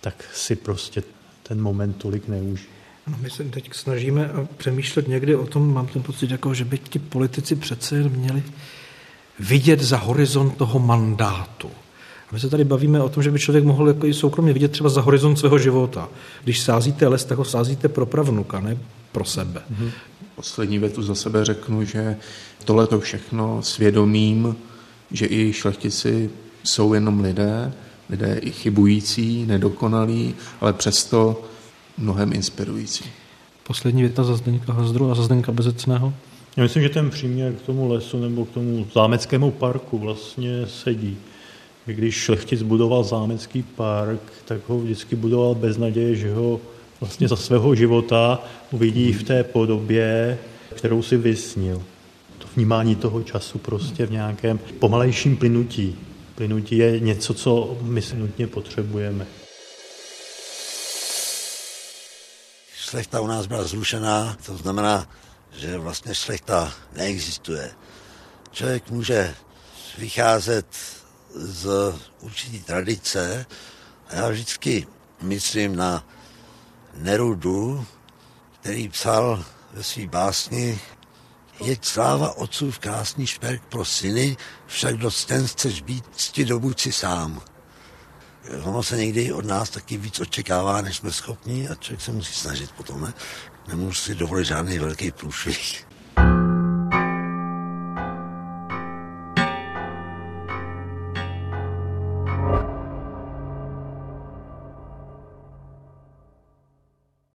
tak si prostě ten moment tolik neužije. No, my se teď snažíme přemýšlet někdy o tom, mám ten pocit, jako, že by ti politici přece měli vidět za horizont toho mandátu. A my se tady bavíme o tom, že by člověk mohl jako i soukromě vidět třeba za horizont svého života. Když sázíte les, tak ho sázíte pro pravnuka, ne pro sebe. Poslední větu za sebe řeknu, že tohle to všechno svědomím, že i šlechtici jsou jenom lidé, lidé i chybující, nedokonalí, ale přesto mnohem inspirující. Poslední věta za Zdeňka Hazdru a za Zdeňka Bezecného. Já myslím, že ten příměr k tomu lesu nebo k tomu zámeckému parku vlastně sedí. Když šlechtic budoval zámecký park, tak ho vždycky budoval bez naděje, že ho vlastně za svého života uvidí v té podobě, kterou si vysnil. To vnímání toho času prostě v nějakém pomalejším plynutí. Plynutí je něco, co my si nutně potřebujeme. Šlechta u nás byla zrušená, to znamená, že vlastně šlechta neexistuje. Člověk může vycházet z určitý tradice a já vždycky myslím na Nerudu, který psal ve svý básni: jeď sláva otcův krásný šperk pro syny, však do stěn chceš být, cti dobu si sám. Ono se někdy od nás taky víc očekává, než jsme schopni a člověk se musí snažit potom, ne? Nemůžu si dovolit žádný velký průšvih.